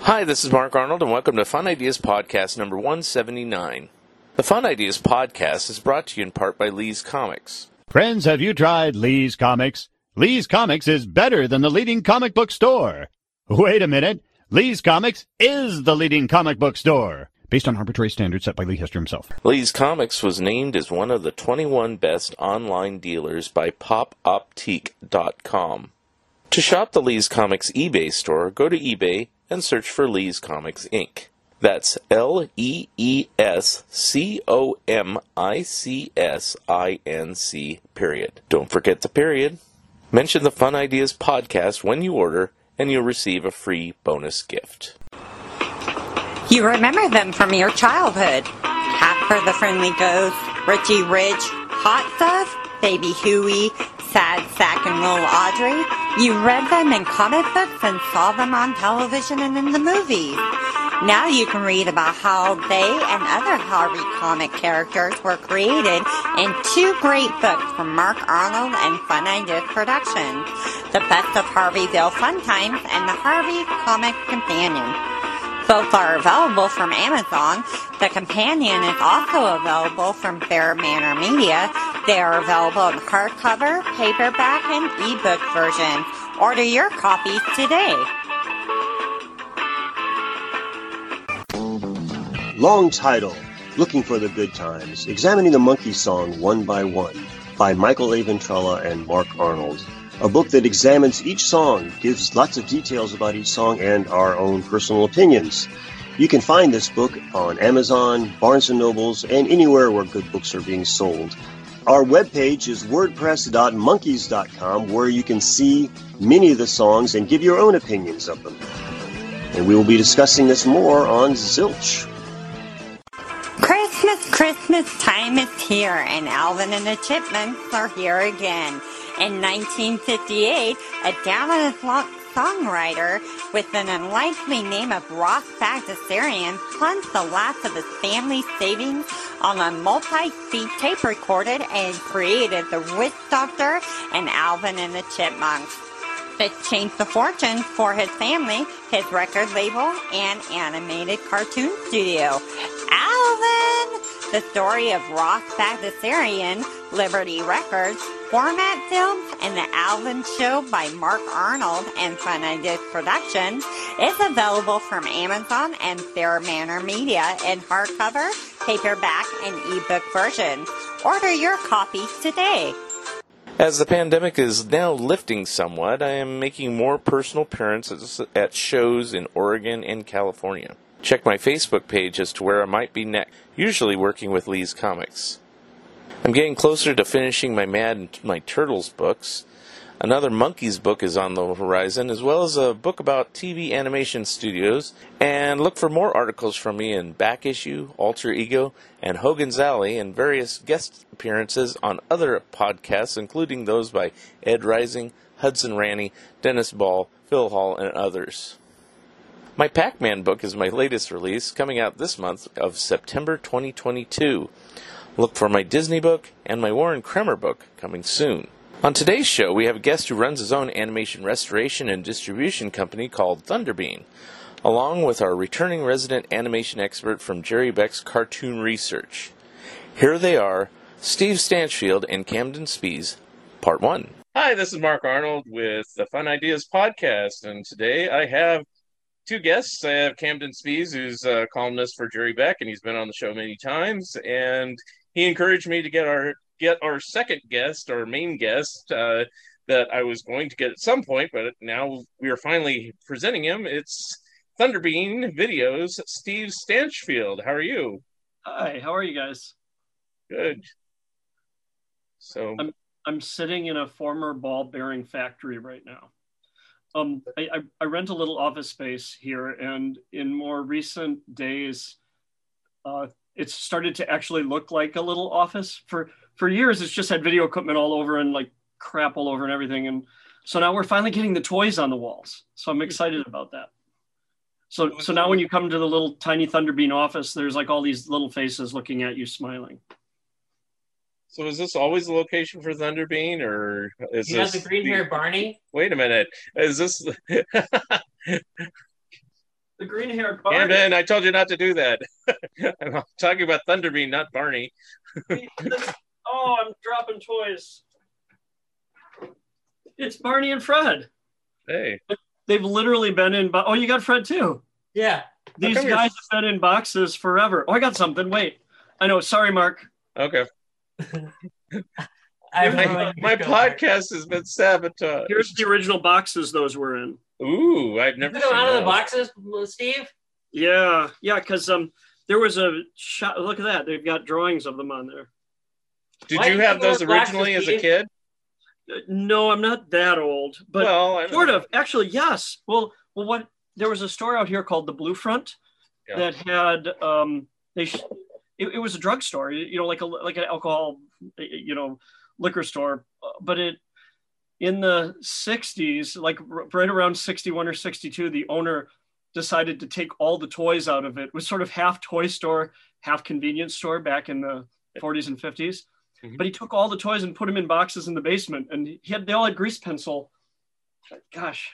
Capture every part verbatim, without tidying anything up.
Hi, this is Mark Arnold, and welcome to Fun Ideas Podcast number one seventy-nine. The Fun Ideas Podcast is brought to you in part by Lee's Comics. Friends, have you tried Lee's Comics? Lee's Comics is better than the leading comic book store. Wait a minute. Lee's Comics is the leading comic book store, based on arbitrary standards set by Lee Hester himself. Lee's Comics was named as one of the twenty-one best online dealers by Pop Optique dot com. To shop the Lee's Comics eBay store, go to eBay and search for Lee's Comics, Incorporated. That's L E E S C O M I C S I N C, period. Don't forget the period. Mention the Fun Ideas Podcast when you order, and you'll receive a free bonus gift. You remember them from your childhood. Casper the Friendly Ghost, Richie Rich, Hot Stuff, Baby Huey, Sad Sack and Little Audrey. You read them in comic books and saw them on television and in the movies. Now you can read about how they and other Harvey comic characters were created in two great books from Mark Arnold and Fun Ideas Productions, The Best of Harveyville Fun Times and The Harvey Comic Companion. Both are available from Amazon. The Companion is also available from Fair Manor Media. They are available in hardcover, paperback, and ebook versions. Order your copies today. Long title, Looking for the Good Times, Examining the Monkey Song One by One, by Michael A. Ventrella and Mark Arnold. A book that examines each song, gives lots of details about each song, and our own personal opinions. You can find this book on Amazon, Barnes and Nobles, and anywhere where good books are being sold. Our webpage is wordpress dot monkeys dot com, where you can see many of the songs and give your own opinions of them. And we will be discussing this more on Zilch. Christmas, Christmas time is here, and Alvin and the Chipmunks are here again. In nineteen fifty-eight, a down-on-his-luck songwriter with an unlikely name of Ross Bagdasarian plunged the last of his family's savings on a multi-speed tape recorder and created The Witch Doctor and Alvin and the Chipmunks. This changed the fortunes for his family, his record label, and animated cartoon studio. Alvin! The story of Ross Bagdasarian, Liberty Records, Format Films, and The Alvin Show by Mark Arnold and Fun Ideas Productions is available from Amazon and Fair Manor Media in hardcover, paperback, and ebook versions. Order your copies today. As the pandemic is now lifting somewhat, I am making more personal appearances at shows in Oregon and California. Check my Facebook page as to where I might be next, usually working with Lee's Comics. I'm getting closer to finishing my Mad and my Turtles books. Another Monkeys book is on the horizon, as well as a book about T V animation studios. And look for more articles from me in Back Issue, Alter Ego, and Hogan's Alley, and various guest appearances on other podcasts, including those by Ed Rising, Hudson Ranny, Dennis Ball, Phil Hall, and others. My Pac-Man book is my latest release, coming out this month of September twenty twenty-two. Look for my Disney book and my Warren Kremer book coming soon. On today's show, we have a guest who runs his own animation restoration and distribution company called Thunderbean, along with our returning resident animation expert from Jerry Beck's Cartoon Research. Here they are, Steve Stanchfield and Camden Spees, Part one. Hi, this is Mark Arnold with the Fun Ideas Podcast, and today I have two guests. I have Camden Spees, who's a columnist for Jerry Beck, and he's been on the show many times, and he encouraged me to get our get our second guest, our main guest, uh, that I was going to get at some point, but now we are finally presenting him. It's Thunderbean Video's Steve Stanchfield. How are you? Hi, how are you guys? Good. So I'm, I'm sitting in a former ball bearing factory right now. Um, I, I, I rent a little office space here, and in more recent days, uh, it's started to actually look like a little office. For, for years, it's just had video equipment all over and like crap all over and everything. And so now we're finally getting the toys on the walls. So I'm excited about that. So, so now when you come to the little tiny Thunderbean office, there's like all these little faces looking at you smiling. So is this always the location for Thunderbean, or is he this has a green hair Barney? Wait a minute, is this the green hair Barney? And then I told you not to do that. I'm talking about Thunderbean, not Barney. Oh, I'm dropping toys. It's Barney and Fred. Hey, they've literally been in. Bo- oh, you got Fred too. Yeah, these guys you're... have been in boxes forever. Oh, I got something. Wait, I know. Sorry, Mark. Okay. I my my podcast has been sabotaged. Here's the original boxes those were in. Ooh, I've never. You know, out of the boxes, Steve. Yeah, yeah, because um, there was a shot. Look at that; they've got drawings of them on there. Did Why you have those originally boxes, as a kid? No, I'm not that old, but well, sort of. Actually, yes. Well, well, what there was a store out here called the Blue Front yeah. that had um, they. Sh- It, it was a drugstore, you know, like a like an alcohol, you know, liquor store. But it in the sixties, like right around sixty-one or sixty-two, the owner decided to take all the toys out of it. It was sort of half toy store, half convenience store back in the forties and fifties. Mm-hmm. But he took all the toys and put them in boxes in the basement. And he had they all had grease pencil. Gosh.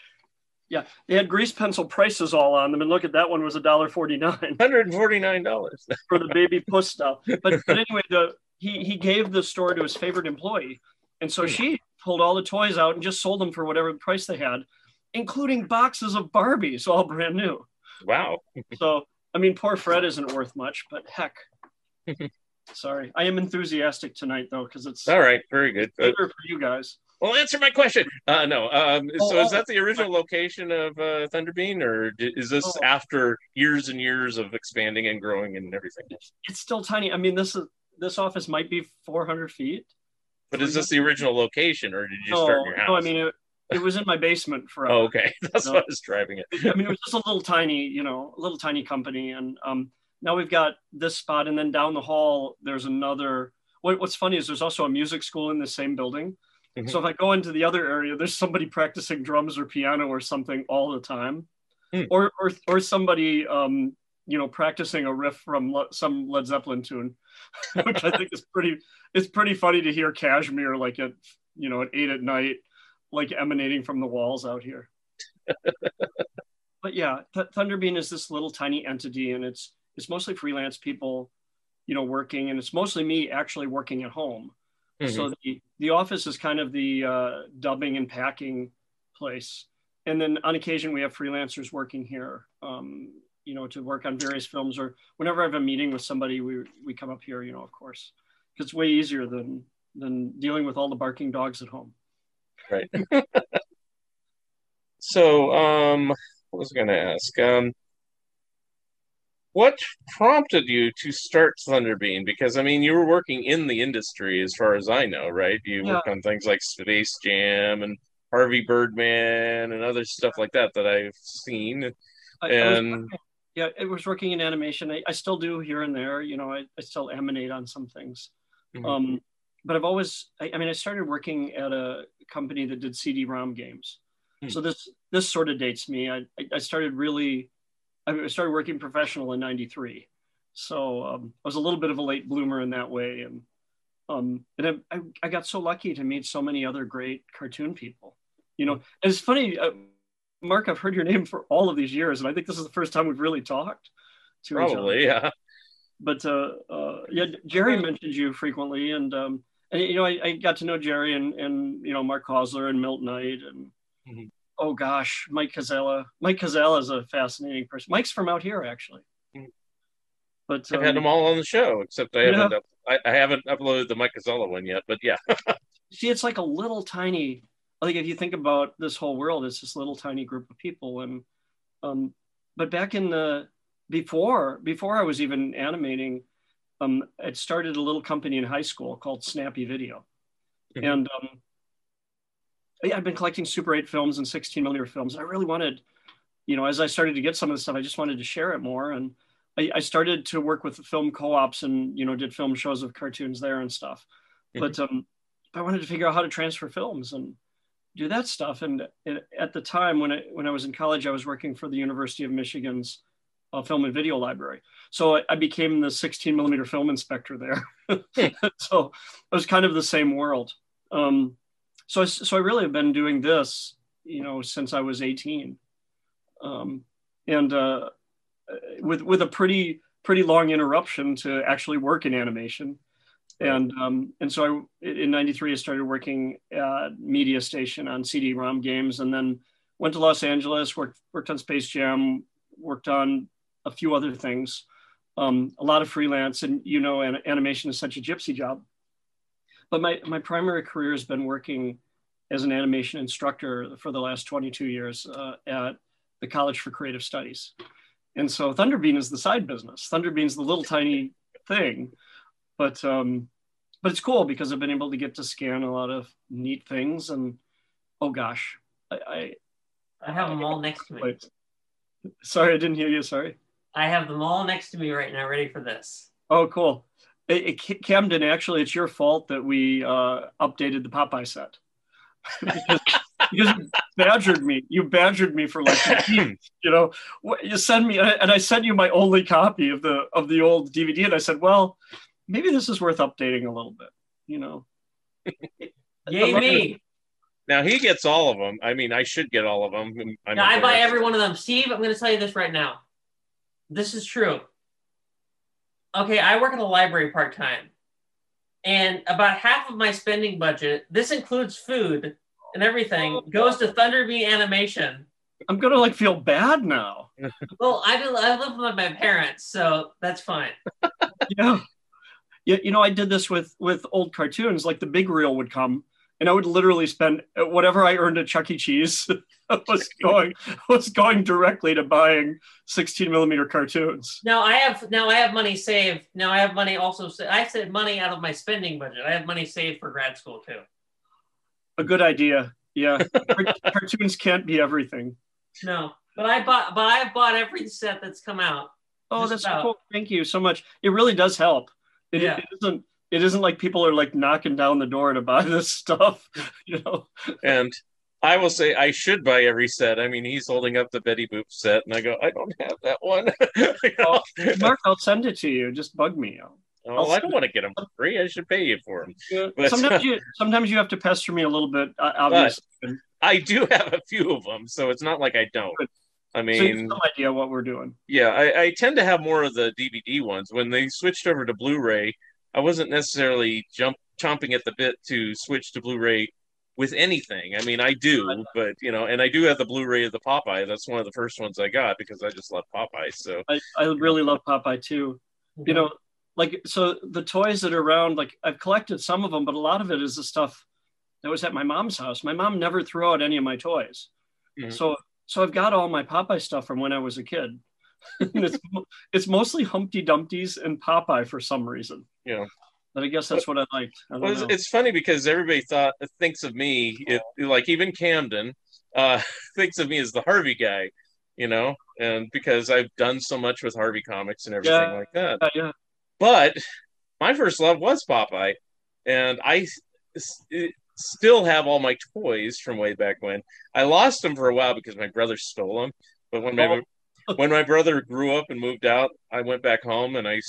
Yeah, they had grease pencil prices all on them, and look at that one was one dollar and forty-nine cents. one hundred forty-nine dollars for the baby puss stuff. But, but anyway, the he he gave the store to his favorite employee, and so she pulled all the toys out and just sold them for whatever price they had, including boxes of Barbies, all brand new. Wow. So I mean, poor Fred isn't worth much, but heck. Sorry, I am enthusiastic tonight though, because it's all right. Very good. Better for you guys. Well, answer my question. Uh, no. Um, so is that the original location of uh, Thunderbean, or is this oh. after years and years of expanding and growing and everything? It's still tiny. I mean, this is, this office might be four hundred feet. But is this the original location, or did you no, start in your house? No, I mean, it, it was in my basement forever. Oh, okay. That's you know? What I was driving it. I mean, it was just a little tiny, you know, a little tiny company. And um, now we've got this spot. And then down the hall, there's another. What, what's funny is there's also a music school in the same building. Mm-hmm. So if I go into the other area, there's somebody practicing drums or piano or something all the time, mm. or, or or somebody, um, you know, practicing a riff from Le- some Led Zeppelin tune, which I think is pretty. It's pretty funny to hear Cashmere like at you know at eight at night, like emanating from the walls out here. But yeah, Th- Thunderbean is this little tiny entity, and it's it's mostly freelance people, you know, working, and it's mostly me actually working at home. Mm-hmm. So the, the office is kind of the uh, dubbing and packing place. And then on occasion, we have freelancers working here, um, you know, to work on various films, or whenever I have a meeting with somebody, we we come up here, you know, of course, because it's way easier than than dealing with all the barking dogs at home. Right. So um, what was I going to ask? Um, What prompted you to start Thunderbean? Because, I mean, you were working in the industry, as far as I know, right? You yeah. worked on things like Space Jam and Harvey Birdman and other stuff like that that I've seen. I, and I was, yeah, I was working in animation. I, I still do here and there. You know, I, I still animate on some things. Mm-hmm. Um, but I've always, I, I mean, I started working at a company that did C D ROM games. Mm-hmm. So this this sort of dates me. I I started really... I started working professional in ninety-three, so um, I was a little bit of a late bloomer in that way, and um, and I, I, I got so lucky to meet so many other great cartoon people. You know, and it's funny, uh, Mark. I've heard your name for all of these years, and I think this is the first time we've really talked to probably, each other. yeah. But uh, uh, yeah, Jerry mentions you frequently, and um, and you know, I, I got to know Jerry and and you know Mark Hosler and Milt Knight and. Mm-hmm. Oh gosh, Mike Casella. Mike Casella is a fascinating person. Mike's from out here, actually. But I've um, had them all on the show, except I haven't. Yeah. Up, I, I haven't uploaded the Mike Casella one yet. But yeah, see, it's like a little tiny. Like if you think about this whole world, it's this little tiny group of people. And um, but back in the before before I was even animating, um, I'd started a little company in high school called Snappy Video, Mm-hmm. And um, yeah, I've been collecting Super eight films and sixteen millimeter films. I really wanted, you know, as I started to get some of this stuff, I just wanted to share it more. And I, I started to work with the film co-ops and, you know, did film shows of cartoons there and stuff. Mm-hmm. But um, I wanted to figure out how to transfer films and do that stuff. And it, at the time when I, when I was in college, I was working for the University of Michigan's uh, film and video library. So I, I became the sixteen millimeter film inspector there. So it was kind of the same world. Um, so, I, so I really have been doing this, you know, since I was eighteen. Um, and uh, with, with a pretty, pretty long interruption to actually work in animation. And um, and so I, in ninety-three, I started working at Media Station on C D ROM games, and then went to Los Angeles, worked, worked on Space Jam, worked on a few other things, um, a lot of freelance. And, you know, and animation is such a gypsy job. But my, my primary career has been working as an animation instructor for the last twenty-two years uh, at the College for Creative Studies. And so Thunderbean is the side business. Thunderbean's the little tiny thing. But um, but it's cool because I've been able to get to scan a lot of neat things, and oh gosh, I I, I have them all next to me. Sorry, I didn't hear you. Sorry. I have them all next to me right now, ready for this. Oh, cool! It, it, Camden, actually, it's your fault that we uh, updated the Popeye set. because, because you badgered me. You badgered me for like, you know, you send me, and I sent you my only copy of the of the old D V D, and I said, well, maybe this is worth updating a little bit, you know. Yay me! Now he gets all of them. I mean, I should get all of them. I'm now I buy every one of them. Steve, I'm going to tell you this right now. This is true. Okay, I work at a library part-time. And about half of my spending budget, this includes food and everything, goes to Thunderbean Animation. I'm going to, like, feel bad now. Well, I, do, I live with my parents, so that's fine. Yeah. You know, I did this with, with old cartoons, like the big reel would come and I would literally spend whatever I earned at Chuck E. Cheese was going was going directly to buying sixteen millimeter cartoons. Now I have now I have money saved. Now I have money also. I said money out of my spending budget. I have money saved for grad school too. A good idea. Yeah. Cartoons can't be everything. No, but I bought but I've bought every set that's come out. Oh, that's about. Cool. Thank you so much. It really does help. It, yeah. it isn't. It isn't like people are like knocking down the door to buy this stuff, you know. And I will say I should buy every set. I mean, he's holding up the Betty Boop set, and I go, I don't have that one. You know? Oh, Mark, I'll send it to you. Just bug me. I'll, oh, I'll I don't want to get them for free. I should pay you for them. Yeah. But, sometimes you sometimes you have to pester me a little bit. Uh, obviously, I do have a few of them, so it's not like I don't. Good. I mean, so you have no idea what we're doing. Yeah, I, I tend to have more of the D V D ones. When they switched over to Blu-ray, I wasn't necessarily jump chomping at the bit to switch to Blu-ray with anything. I mean, I do, but you know, and I do have the Blu-ray of the Popeye. That's one of the first ones I got because I just love Popeye. So I, I really love Popeye too. Mm-hmm. You know, like so the toys that are around, like I've collected some of them, but a lot of it is the stuff that was at my mom's house. My mom never threw out any of my toys, mm-hmm. so. So I've got all my Popeye stuff from when I was a kid. it's, it's mostly Humpty Dumpty's and Popeye for some reason. Yeah. But I guess that's what I liked. I well, it's, it's funny because everybody thought thinks of me, it, like even Camden, uh, thinks of me as the Harvey guy, you know, and because I've done so much with Harvey comics and everything yeah. like that. Yeah, yeah. But my first love was Popeye. And I... It, still have all my toys from way back when. I lost them for a while because my brother stole them. But when my oh. when my brother grew up and moved out, I went back home and I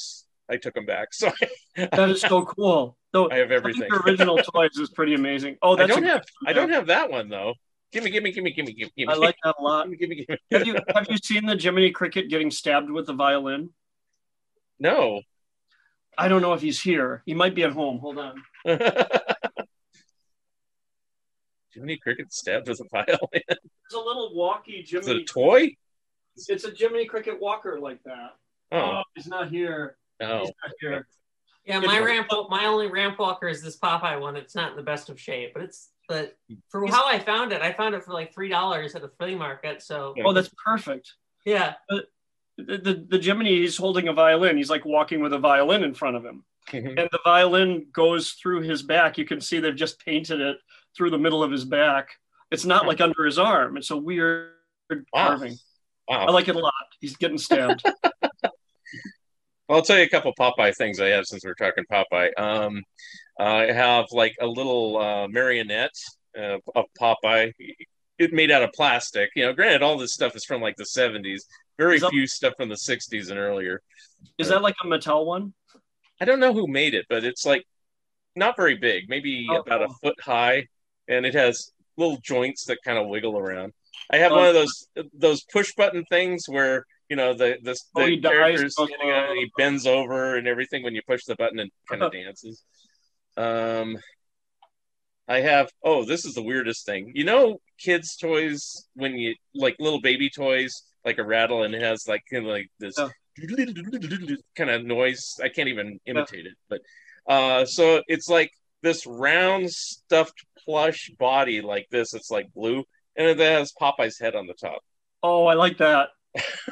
I took them back. So that is so cool. So I have everything. I think original toys is pretty amazing. Oh, that's I don't have one. I don't have that one though. Gimme, gimme, gimme, gimme, gimme, gimme. I like that a lot. Gimme, gimme, gimme. Have you have you seen the Jiminy Cricket getting stabbed with the violin? No. I don't know if he's here. He might be at home. Hold on. Jiminy Cricket stabbed with a violin. It's a little walkie Jiminy. Is it a toy? It's a Jiminy Cricket walker like that. Oh, oh he's not here. Oh. He's not here. Yeah, my ramp, my only ramp walker is this Popeye one. It's not in the best of shape, but it's but for how I found it, I found it for like three dollars at a flea market. So oh, that's perfect. Yeah. The, the the Jiminy, he's holding a violin. He's like walking with a violin in front of him. Mm-hmm. And the violin goes through his back. You can see they've just painted it through the middle of his back. It's not like under his arm. It's a weird carving. Wow. Wow. I like it a lot. He's getting stabbed. Well, I'll tell you a couple Popeye things I have since we're talking Popeye. Um, I have like a little uh, marionette uh, of Popeye. It made out of plastic. You know, granted, all this stuff is from like the seventies. Very that, few stuff from the sixties and earlier. Is uh, that like a Mattel one? I don't know who made it, but it's like not very big, maybe oh, about oh. a foot high, and it has little joints that kind of wiggle around. I have oh, one of those those push button things where, you know, the the, the oh, character is getting out and he bends over and everything when you push the button and kind of dances. Um, I have oh, this is the weirdest thing. You know, kids' toys when you like little baby toys, like a rattle, and it has like kind of like this oh. kind of noise. I can't even imitate yeah. it, but uh, so it's like this round stuffed plush body like this. It's like blue, and it has Popeye's head on the top. Oh, I like that.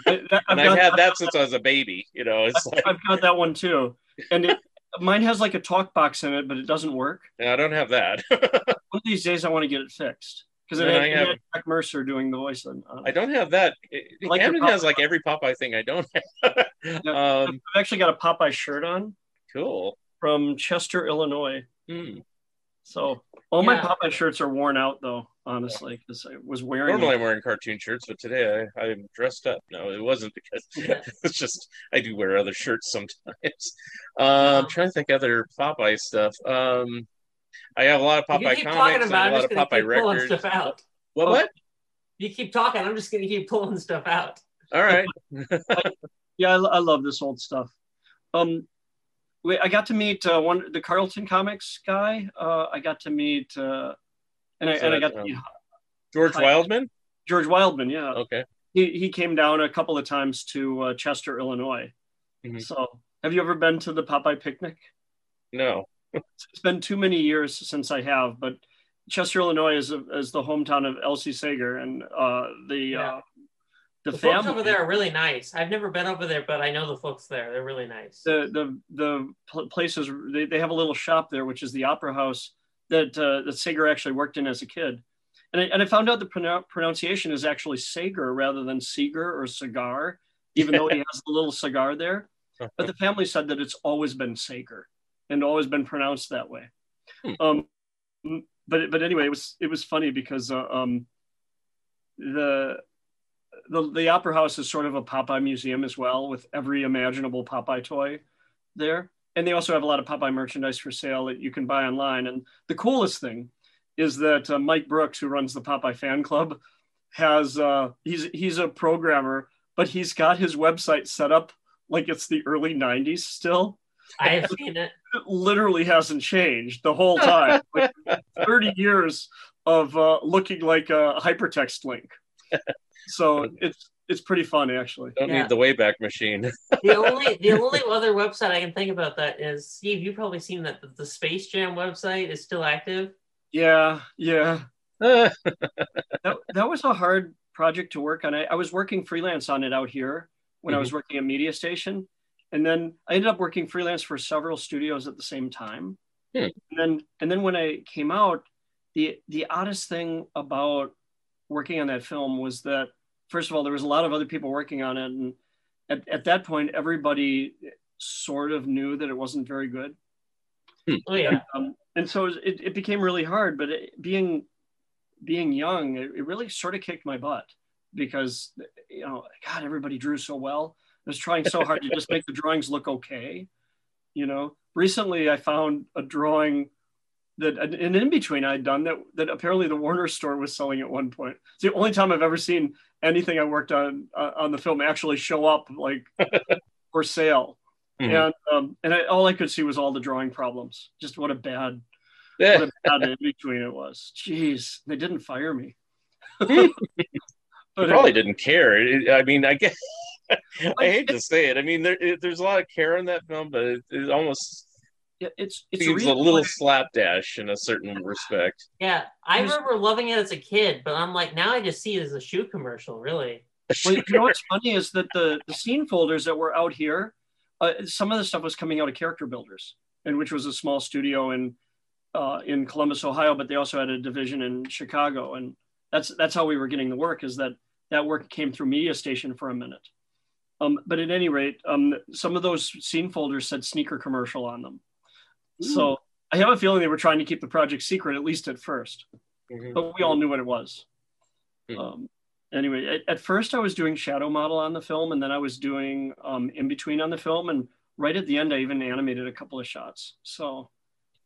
I, that and I've, I've got, had that since I was a baby. You know, it's I've, like... I've got that one too, and it, mine has like a talk box in it, but it doesn't work. Yeah, I don't have that. One of these days, I want to get it fixed. Because it had, had Jack Mercer doing the voice. On, on I don't have that. It, like Camden has like every Popeye thing I don't have. Yeah, um, I've actually got a Popeye shirt on. Cool. From Chester, Illinois. Hmm. So all yeah. my Popeye shirts are worn out, though, honestly, because I was wearing... Normally I'm wearing cartoon shirts, but today I, I'm dressed up. No, it wasn't because... It's just I do wear other shirts sometimes. Uh, I'm trying to think other Popeye stuff. Um... I have a lot of Popeye comics and a lot of Popeye records. Stuff out. What, what? You keep talking. I'm just going to keep pulling stuff out. All right. I, yeah, I, I love this old stuff. Um, we, I got to meet uh, one the Carlton Comics guy. Uh, I got to meet, uh, and I and I got um, to meet George I, Wildman. George Wildman, yeah. Okay. He he came down a couple of times to uh, Chester, Illinois. Mm-hmm. So, have you ever been to the Popeye picnic? No. It's been too many years since I have, but Chester, Illinois is, is the hometown of Elsie Sager, and uh, the yeah. uh, the, the family folks over there are really nice. I've never been over there, but I know the folks there. They're really nice. The the the places they, they have a little shop there, which is the Opera House that uh, that Sager actually worked in as a kid, and I, and I found out the pronou pronunciation is actually Sager rather than Seeger or Cigar, even though he has a little cigar there. But the family said that it's always been Sager. And always been pronounced that way, hmm. um, but but anyway, it was it was funny because uh, um, the the the Opera House is sort of a Popeye museum as well, with every imaginable Popeye toy there, and they also have a lot of Popeye merchandise for sale that you can buy online. And the coolest thing is that uh, Mike Brooks, who runs the Popeye fan club, has uh, he's he's a programmer, but he's got his website set up like it's the early nineties still. I have seen it. It literally hasn't changed the whole time. Like thirty years of uh, looking like a hypertext link. So it's it's pretty fun, actually. Don't yeah. need the Wayback Machine. the only the only other website I can think about that is, Steve, you've probably seen that the Space Jam website is still active. Yeah, yeah. that, that was a hard project to work on. I, I was working freelance on it out here when mm-hmm. I was working at Media Station. And then I ended up working freelance for several studios at the same time. Hmm. And then, and then when I came out, the the oddest thing about working on that film was that, first of all, there was a lot of other people working on it. And at, at that point, everybody sort of knew that it wasn't very good. Hmm. Oh, yeah. Um, and so it, it became really hard, but it, being, being young, it, it really sort of kicked my butt because, you know, God, everybody drew so well. I was trying so hard to just make the drawings look okay. You know, recently I found a drawing that an in-between I'd done that, that apparently the Warner store was selling at one point. It's the only time I've ever seen anything I worked on uh, on the film actually show up like for sale. Mm-hmm. And um, and I, all I could see was all the drawing problems. Just what a bad, what a bad in-between it was. Jeez, they didn't fire me. But they probably didn't care. It, I mean, I guess... I hate to say it. I mean, there, it, there's a lot of care in that film, but it, it almost yeah, it's, it's seems a, a little slapdash in a certain respect. Yeah, I remember loving it as a kid, but I'm like, now I just see it as a shoe commercial, really. Well, you know what's funny is that the, the scene folders that were out here, uh, some of the stuff was coming out of Character Builders. and which was a small studio in uh, in Columbus, Ohio, but they also had a division in Chicago. And that's that's how we were getting the work, is that that work came through Media Station for a minute. Um, but at any rate, um, some of those scene folders said sneaker commercial on them. Mm. So I have a feeling they were trying to keep the project secret, at least at first, mm-hmm. but we all knew what it was. Mm. Um, anyway, at, at first I was doing shadow model on the film, and then I was doing um, in between on the film. And right at the end, I even animated a couple of shots. So,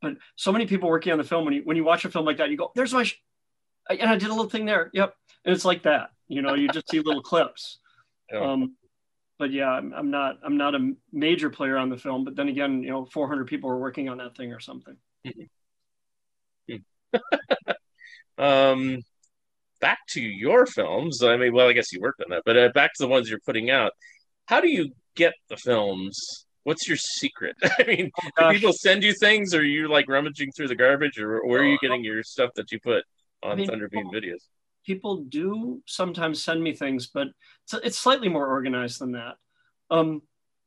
but so many people working on the film, when you, when you watch a film like that, you go, there's my, sh and I did a little thing there. Yep. And it's like that, you know, you just see little clips. Yeah. Um, But yeah, I'm, I'm not I'm not a major player on the film. But then again, you know, four hundred people are working on that thing or something. um, back to your films. I mean, well, I guess you worked on that. But uh, back to the ones you're putting out. How do you get the films? What's your secret? I mean, oh, do people send you things, or you're like rummaging through the garbage, or where are you getting your stuff that you put on I mean, Thunderbean videos? People do sometimes send me things, but it's, it's slightly more organized than that. Um,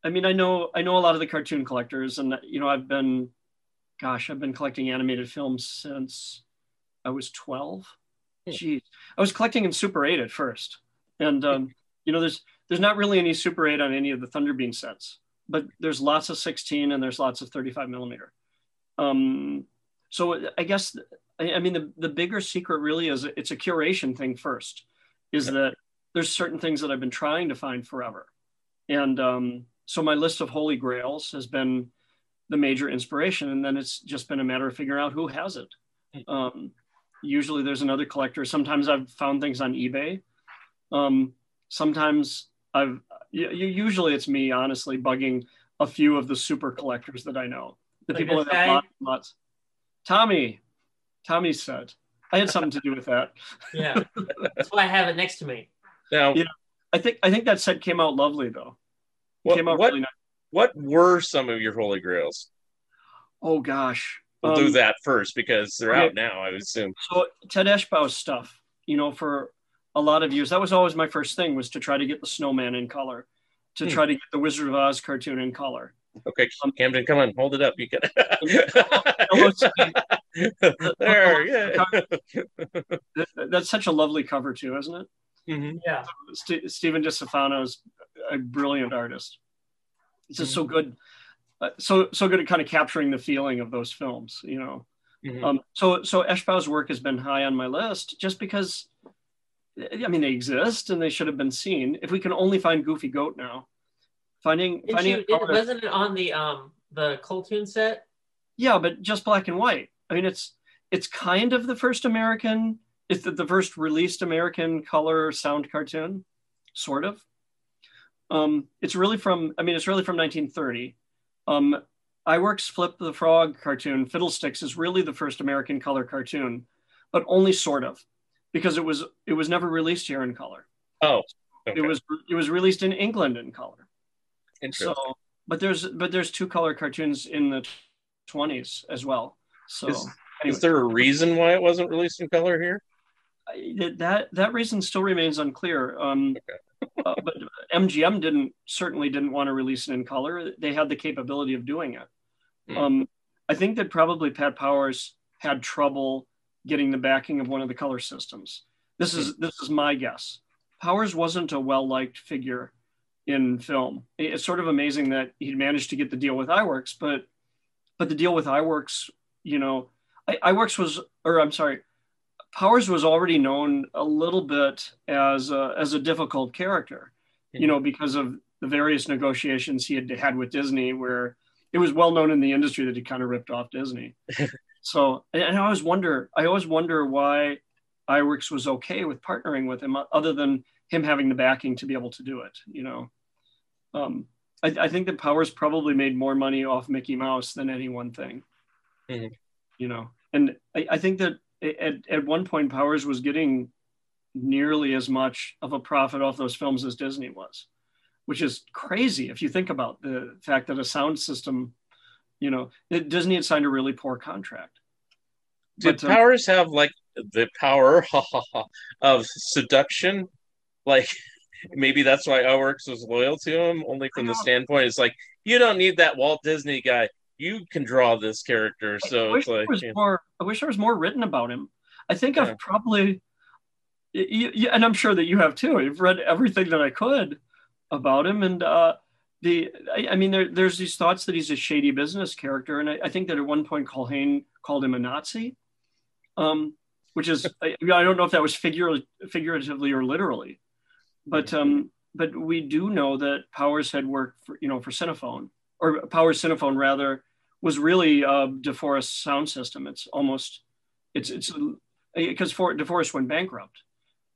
I mean, I know I know a lot of the cartoon collectors, and you know, I've been, gosh, I've been collecting animated films since I was twelve. Yeah. Jeez, I was collecting in Super eight at first, and um, you know, there's there's not really any Super eight on any of the Thunderbean sets, but there's lots of sixteen and there's lots of thirty-five millimeter. Um, so I guess. I mean, the, the bigger secret really is it's a curation thing first, is yeah. that there's certain things that I've been trying to find forever. And um, so my list of holy grails has been the major inspiration. And then it's just been a matter of figuring out who has it. Um, usually there's another collector. Sometimes I've found things on eBay. Um, sometimes I've, usually it's me, honestly, bugging a few of the super collectors that I know. The like people that have lots and lots. Tommy. Tommy said, I had something to do with that. Yeah, that's why I have it next to me. Now, yeah, I think I think that set came out lovely though. What, came out what, really nice. What were some of your holy grails? Oh gosh, we'll um, do that first because they're okay. out now, I would assume. So Ted Eschbau's stuff, you know, for a lot of years, that was always my first thing, was to try to get the Snowman in color, to hmm. try to get the Wizard of Oz cartoon in color. Okay, Camden, come on, hold it up. You can. there, yeah. That's such a lovely cover too, isn't it? Mm-hmm. Yeah. St Stephen DiStefano is a brilliant artist. It's just mm-hmm. so good, uh, so so good at kind of capturing the feeling of those films, you know. Mm-hmm. um, so so Eschbau's work has been high on my list just because, I mean, they exist and they should have been seen. If we can only find Goofy Goat now. Finding, finding you, it, wasn't it on the um the Coltoon set? Yeah, but just black and white. I mean, it's it's kind of the first American, it's the, the first released American color sound cartoon, sort of. Um, it's really from, I mean, it's really from nineteen thirty. Um, Iwerks' Flip the Frog cartoon, Fiddlesticks, is really the first American color cartoon, but only sort of, because it was it was never released here in color. Oh, okay. It was it was released in England in color. So, but there's but there's two color cartoons in the twenties as well. So, is, anyway. Is there a reason why it wasn't released in color here? I, that that reason still remains unclear. Um, okay. uh, but M G M didn't certainly didn't want to release it in color. They had the capability of doing it. Mm. Um, I think that probably Pat Powers had trouble getting the backing of one of the color systems. This is mm. this is my guess. Powers wasn't a well-liked figure in film. It's sort of amazing that he'd managed to get the deal with Iwerks, but but the deal with Iwerks, you know, I, Iwerks was, or I'm sorry, Powers was already known a little bit as a, as a difficult character, mm-hmm. you know, because of the various negotiations he had had with Disney, where it was well known in the industry that he kind of ripped off Disney. So, and I always wonder, I always wonder why Iwerks was okay with partnering with him, other than him having the backing to be able to do it, you know. Um, I, I think that Powers probably made more money off Mickey Mouse than any one thing, mm-hmm. you know. And I, I think that at, at one point Powers was getting nearly as much of a profit off those films as Disney was, which is crazy if you think about the fact that a sound system, you know, it, Disney had signed a really poor contract. Did but, Powers um, have like the power of seduction? Like, maybe that's why Iwerks was loyal to him, only from the standpoint, it's like, you don't need that Walt Disney guy. you can draw this character. So I wish, it's like, there was more, I wish there was more written about him. I think yeah. I've probably, and I'm sure that you have too, I've read everything that I could about him. And uh, the, I, I mean, there, there's these thoughts that he's a shady business character. And I, I think that at one point Culhane called him a Nazi, um, which is, I, I don't know if that was figure, figuratively or literally, but um, but we do know that Powers had worked for, you know, for Cinephone, or Powers Cinephone rather, was really uh, DeForest's sound system. It's almost, it's, it's, because for DeForest went bankrupt,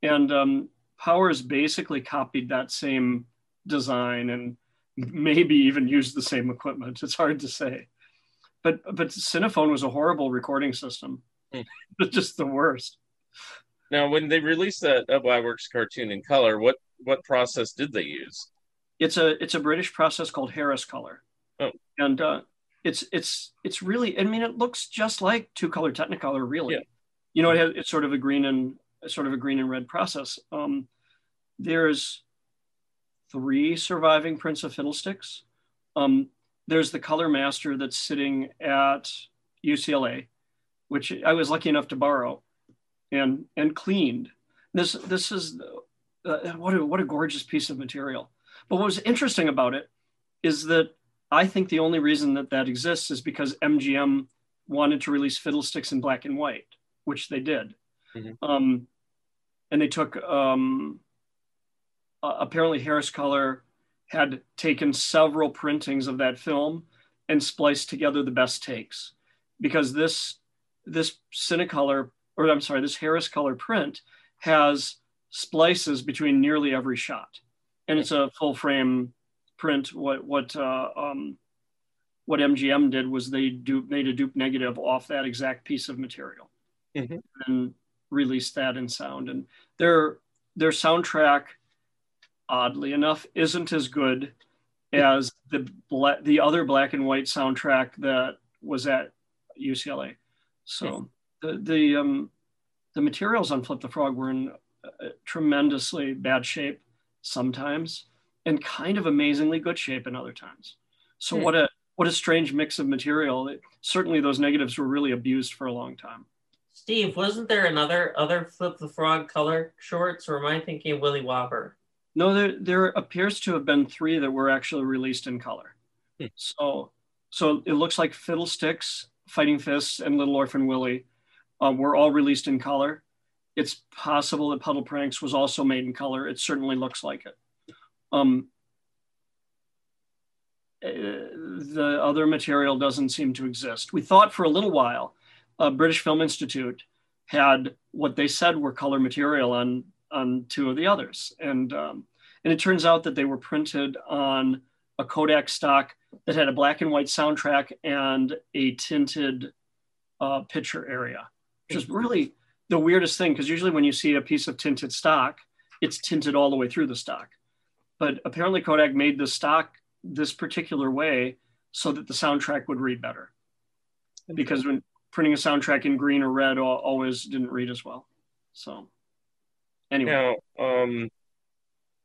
and um, Powers basically copied that same design and maybe even used the same equipment. It's hard to say, but but Cinephone was a horrible recording system, mm. just the worst. Now, when they released that Up Why Works cartoon in color, what what process did they use? It's a it's a British process called Harris Color, oh. and uh, it's it's it's really, I mean, it looks just like two color Technicolor, really. Yeah. You know, it has, it's sort of a green and sort of a green and red process. Um, there's three surviving prints of Fiddlesticks. Um, there's the color master that's sitting at U C L A, which I was lucky enough to borrow, and and cleaned. This this is uh, what a, what a gorgeous piece of material. But what was interesting about it is that I think the only reason that that exists is because M G M wanted to release Fiddlesticks in black and white, which they did. Mm-hmm. Um, and they took, um, uh, apparently Harris Color had taken several printings of that film and spliced together the best takes, because this, this Cinecolor, or I'm sorry, this Harris Color print has splices between nearly every shot. And it's a full frame print. What, what, uh, um, what M G M did was they dupe, made a dupe negative off that exact piece of material. Mm-hmm. And released that in sound, and their their soundtrack, oddly enough, isn't as good as the bla the other black and white soundtrack that was at U C L A. So the the um, the materials on Flip the Frog were in uh, tremendously bad shape sometimes, and kind of amazingly good shape in other times. So what a what a strange mix of material. It, certainly those negatives were really abused for a long time. Steve, wasn't there another other Flip the Frog color shorts, or am I thinking of Willy Whopper? No, there there appears to have been three that were actually released in color. Hmm. So so it looks like Fiddlesticks, Fighting Fists, and Little Orphan Willy uh, were all released in color. It's possible that Puddle Pranks was also made in color. It certainly looks like it. Um, the other material doesn't seem to exist. We thought for a little while Uh, British Film Institute had what they said were color material on on two of the others, and um, and it turns out that they were printed on a Kodak stock that had a black and white soundtrack and a tinted uh, picture area, which is really the weirdest thing, because usually when you see a piece of tinted stock, it's tinted all the way through the stock, but apparently Kodak made the stock this particular way so that the soundtrack would read better, because when printing a soundtrack in green or red always didn't read as well. So anyway. Now, um,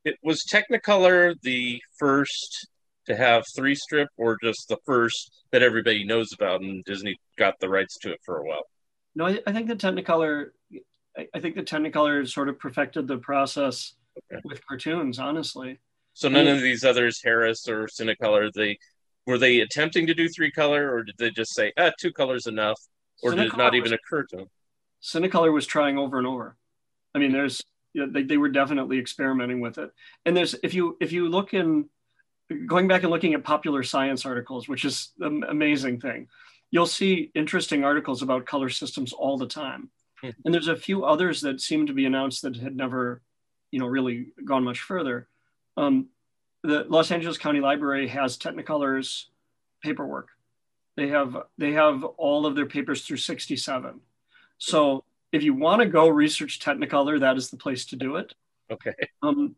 it was Technicolor the first to have three strip, or just the first that everybody knows about and Disney got the rights to it for a while? No, I, I think the Technicolor, I, I think the Technicolor sort of perfected the process okay. with cartoons, honestly. So none I mean, of these others, Harris or Cinecolor, they, were they attempting to do three color, or did they just say, ah, two colors enough? Or did it not even occur to them? Cinecolor was trying over and over. I mean, there's you know, they, they were definitely experimenting with it. And there's if you if you look in going back and looking at popular science articles, which is an amazing thing, you'll see interesting articles about color systems all the time. Mm-hmm. And there's a few others that seem to be announced that had never, you know, really gone much further. Um, the Los Angeles County Library has Technicolor's paperwork. They have they have all of their papers through sixty-seven. So if you want to go research Technicolor, that is the place to do it. Okay. Um,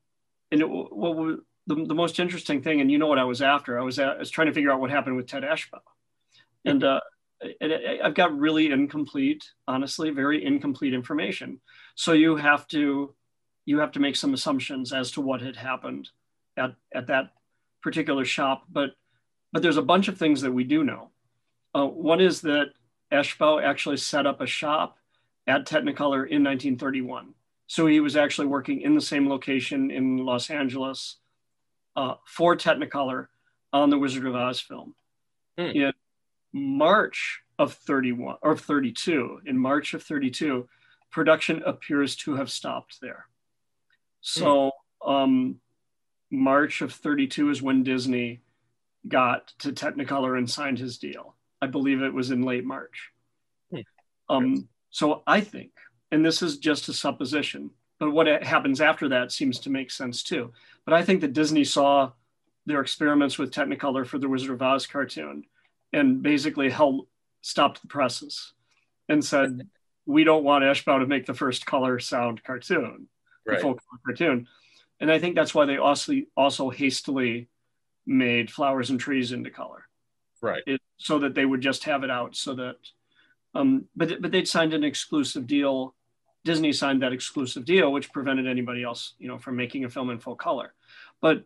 and it, well, the, the most interesting thing, and you know what I was after, I was, at, I was trying to figure out what happened with Ted Eshbaugh. And, uh, and I've got really incomplete, honestly, very incomplete information. So you have to you have to make some assumptions as to what had happened at, at that particular shop. But, but there's a bunch of things that we do know. Uh, one is that Eshbaugh actually set up a shop at Technicolor in nineteen thirty-one. So he was actually working in the same location in Los Angeles uh, for Technicolor on the Wizard of Oz film. Mm. In March of thirty-one or thirty-two, in March of thirty-two, production appears to have stopped there. So mm. um, March of thirty-two is when Disney got to Technicolor and signed his deal. I believe it was in late March. Mm. Um, so I think, and this is just a supposition, but what happens after that seems to make sense too. But I think that Disney saw their experiments with Technicolor for the Wizard of Oz cartoon and basically held, stopped the presses and said, we don't want Eshbaugh to make the first color sound cartoon, right. the full color cartoon. And I think that's why they also, also hastily made Flowers and Trees into color. Right. It, so that they would just have it out so that, um, but, but they'd signed an exclusive deal. Disney signed that exclusive deal, which prevented anybody else, you know, from making a film in full color. But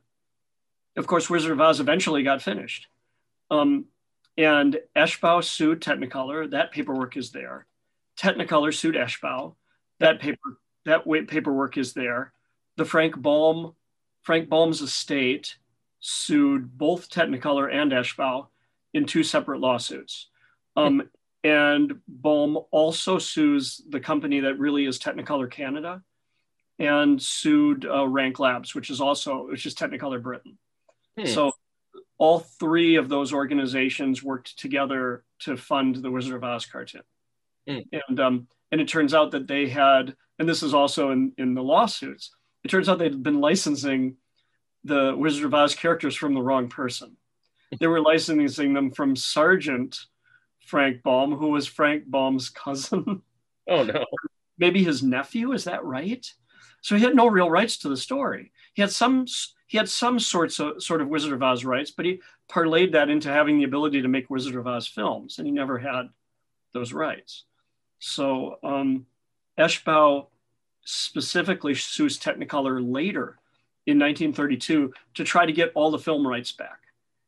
of course, Wizard of Oz eventually got finished. Um, and Eshbaugh sued Technicolor. That paperwork is there. Technicolor sued Eshbaugh. That paper, that paperwork is there. The Frank Baum, Frank Baum's estate sued both Technicolor and Eshbaugh in two separate lawsuits. Um, and Baum also sues the company that really is Technicolor Canada, and sued uh, Rank Labs, which is also, which is Technicolor Britain. Hmm. So all three of those organizations worked together to fund the Wizard of Oz cartoon. Hmm. And, um, and it turns out that they had, and this is also in, in the lawsuits, it turns out they'd been licensing the Wizard of Oz characters from the wrong person. They were licensing them from Sergeant Frank Baum, who was Frank Baum's cousin. Oh no. Maybe his nephew, is that right? So he had no real rights to the story. He had some, he had some sorts of sort of Wizard of Oz rights, but he parlayed that into having the ability to make Wizard of Oz films, and he never had those rights. So um, Eshbaugh specifically sues Technicolor later in nineteen thirty-two to try to get all the film rights back.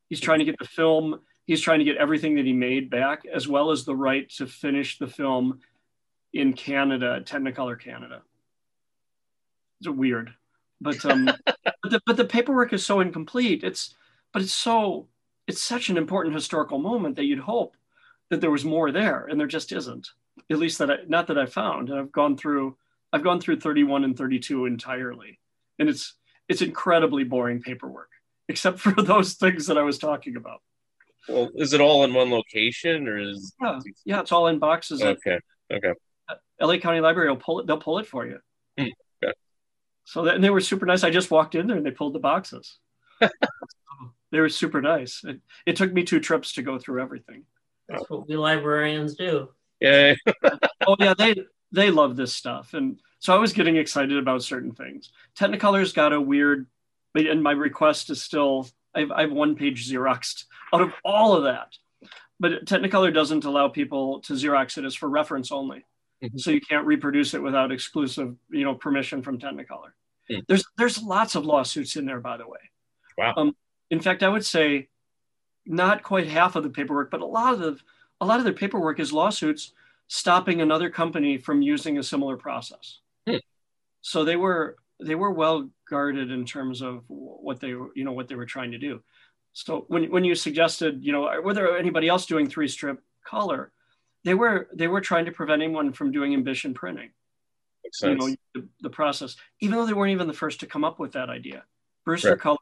He's trying to get the film, he's trying to get everything that he made back, as well as the right to finish the film in Canada, Technicolor Canada. It's weird, but um, but, the, but the paperwork is so incomplete. It's, but it's so, it's such an important historical moment that you'd hope that there was more there, and there just isn't. At least that I, not that I found. And I've gone through, I've gone through thirty-one and thirty-two entirely, and it's it's incredibly boring paperwork, except for those things that I was talking about. Well, is it all in one location, or is yeah, yeah it's all in boxes. Okay, okay. L A County Library will pull it; they'll pull it for you. Mm, okay. So that, and they were super nice. I just walked in there and they pulled the boxes. They were super nice. It, it took me two trips to go through everything. That's oh. what we librarians do. Yeah. Oh yeah, they they love this stuff, and so I was getting excited about certain things. Technicolor's got a weird. And my request is still, I've, I've one page Xeroxed out of all of that. But Technicolor doesn't allow people to Xerox it, as for reference only. Mm-hmm. So you can't reproduce it without exclusive, you know, permission from Technicolor. Mm. There's, there's lots of lawsuits in there, by the way. Wow. Um, in fact, I would say not quite half of the paperwork, but a lot of the, a lot of the paperwork is lawsuits stopping another company from using a similar process. Mm. So they were, they were well guarded in terms of what they were, you know, what they were trying to do. So when, when you suggested, you know, were there anybody else doing three strip color? They were, they were trying to prevent anyone from doing ambition printing. Makes sense. You know, the, the process, even though they weren't even the first to come up with that idea. Brewster right. Color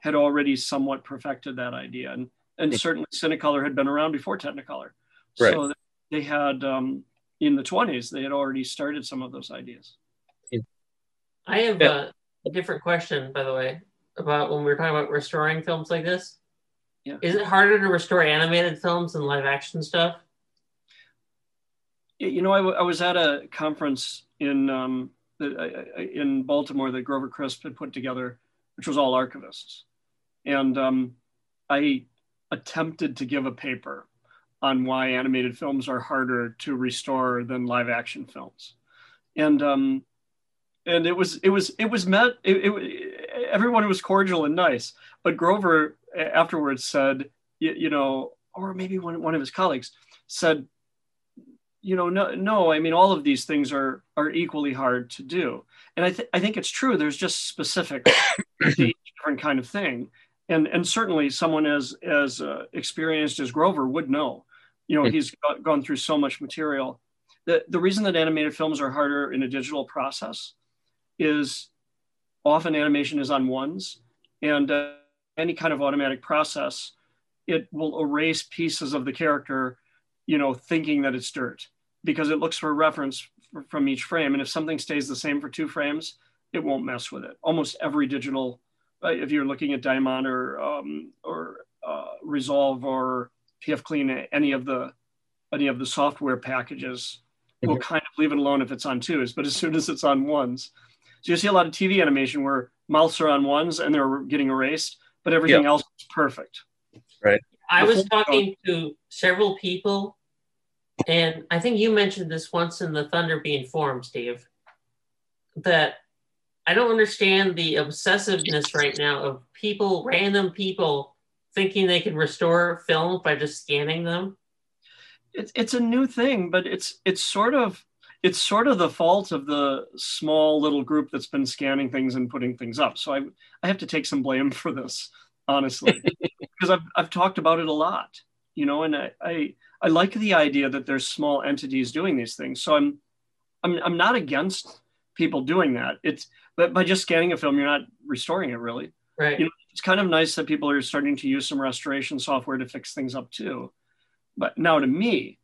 had already somewhat perfected that idea. And, and certainly Cinecolor had been around before Technicolor. Right. So they had, um, in the twenties, they had already started some of those ideas. I have yeah. uh, a different question, by the way, about when we were talking about restoring films like this. Yeah. Is it harder to restore animated films than live action stuff? You know, I, w I was at a conference in um, in Baltimore that Grover Crisp had put together, which was all archivists. And um, I attempted to give a paper on why animated films are harder to restore than live action films. And um, And it was, it was, it was met, it, it, everyone was cordial and nice, but Grover afterwards said, you, you know, or maybe one, one of his colleagues said, you know, no, no, I mean, all of these things are, are equally hard to do. And I, th I think it's true. There's just specific to each different kind of thing. And, and certainly someone as, as uh, experienced as Grover would know, you know, he's gone through so much material. The, the reason that animated films are harder in a digital process is often animation is on ones, and uh, any kind of automatic process, it will erase pieces of the character, you know, thinking that it's dirt, because it looks for reference from each frame. And if something stays the same for two frames, it won't mess with it. Almost every digital, uh, if you're looking at Diamond or, um, or uh, Resolve or P F Clean, any of the, any of the software packages will kind of leave it alone if it's on twos, but as soon as it's on ones. So you see a lot of T V animation where mouths are on ones and they're getting erased, but everything yep. else is perfect. Right. I was talking to several people, and I think you mentioned this once in the Thunderbean forum, Steve, that I don't understand the obsessiveness right now of people, random people, thinking they can restore films by just scanning them. It's it's a new thing, but it's it's sort of it's sort of the fault of the small little group that's been scanning things and putting things up. So I I have to take some blame for this, honestly, because I've I've talked about it a lot, you know, and I, I I like the idea that there's small entities doing these things. So I'm I'm I'm not against people doing that. It's but by just scanning a film, you're not restoring it really. Right. You know, it's kind of nice that people are starting to use some restoration software to fix things up too. But now to me,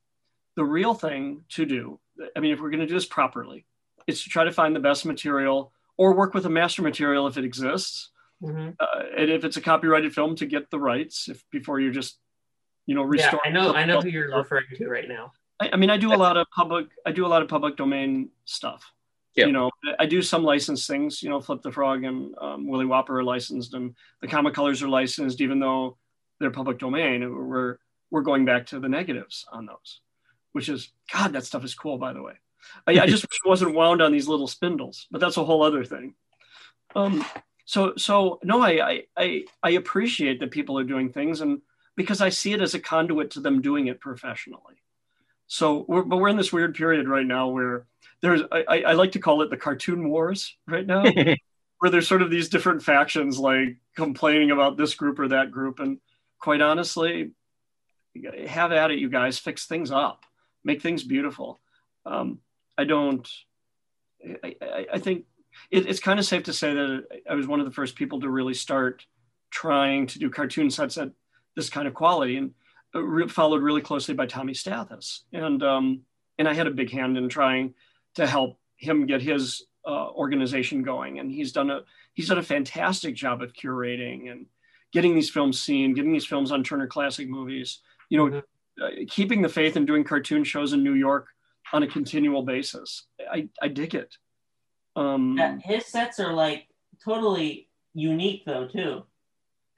the real thing to do, I mean, if we're going to do this properly, is to try to find the best material or work with a master material if it exists. Mm-hmm. uh, and if it's a copyrighted film, to get the rights if, before you're just, you know, restoring. Yeah, I know, I know who you're referring to right now. I, I mean, I do a lot of public, I do a lot of public domain stuff. Yep. You know, I do some licensed things, you know, Flip the Frog and um, Willy Whopper are licensed, and the Comic Colors are licensed, even though they're public domain. We're we're going back to the negatives on those, which is, God, that stuff is cool, by the way. I, I just wasn't wound on these little spindles, but that's a whole other thing. Um, so, so no, I, I, I appreciate that people are doing things, and because I see it as a conduit to them doing it professionally. So, we're, but we're in this weird period right now where there's, I, I like to call it the cartoon wars right now, where there's sort of these different factions like complaining about this group or that group. And quite honestly, have at it, you guys. Fix things up, make things beautiful. Um, I don't. I, I, I think it, it's kind of safe to say that I was one of the first people to really start trying to do cartoon sets at this kind of quality, and re followed really closely by Tommy Stathis, and um, and I had a big hand in trying to help him get his uh, organization going, and he's done a he's done a fantastic job of curating and getting these films seen, getting these films on Turner Classic Movies. You know, mm-hmm. uh, keeping the faith and doing cartoon shows in New York on a continual basis. I, I dig it. Um, yeah, his sets are like totally unique though too.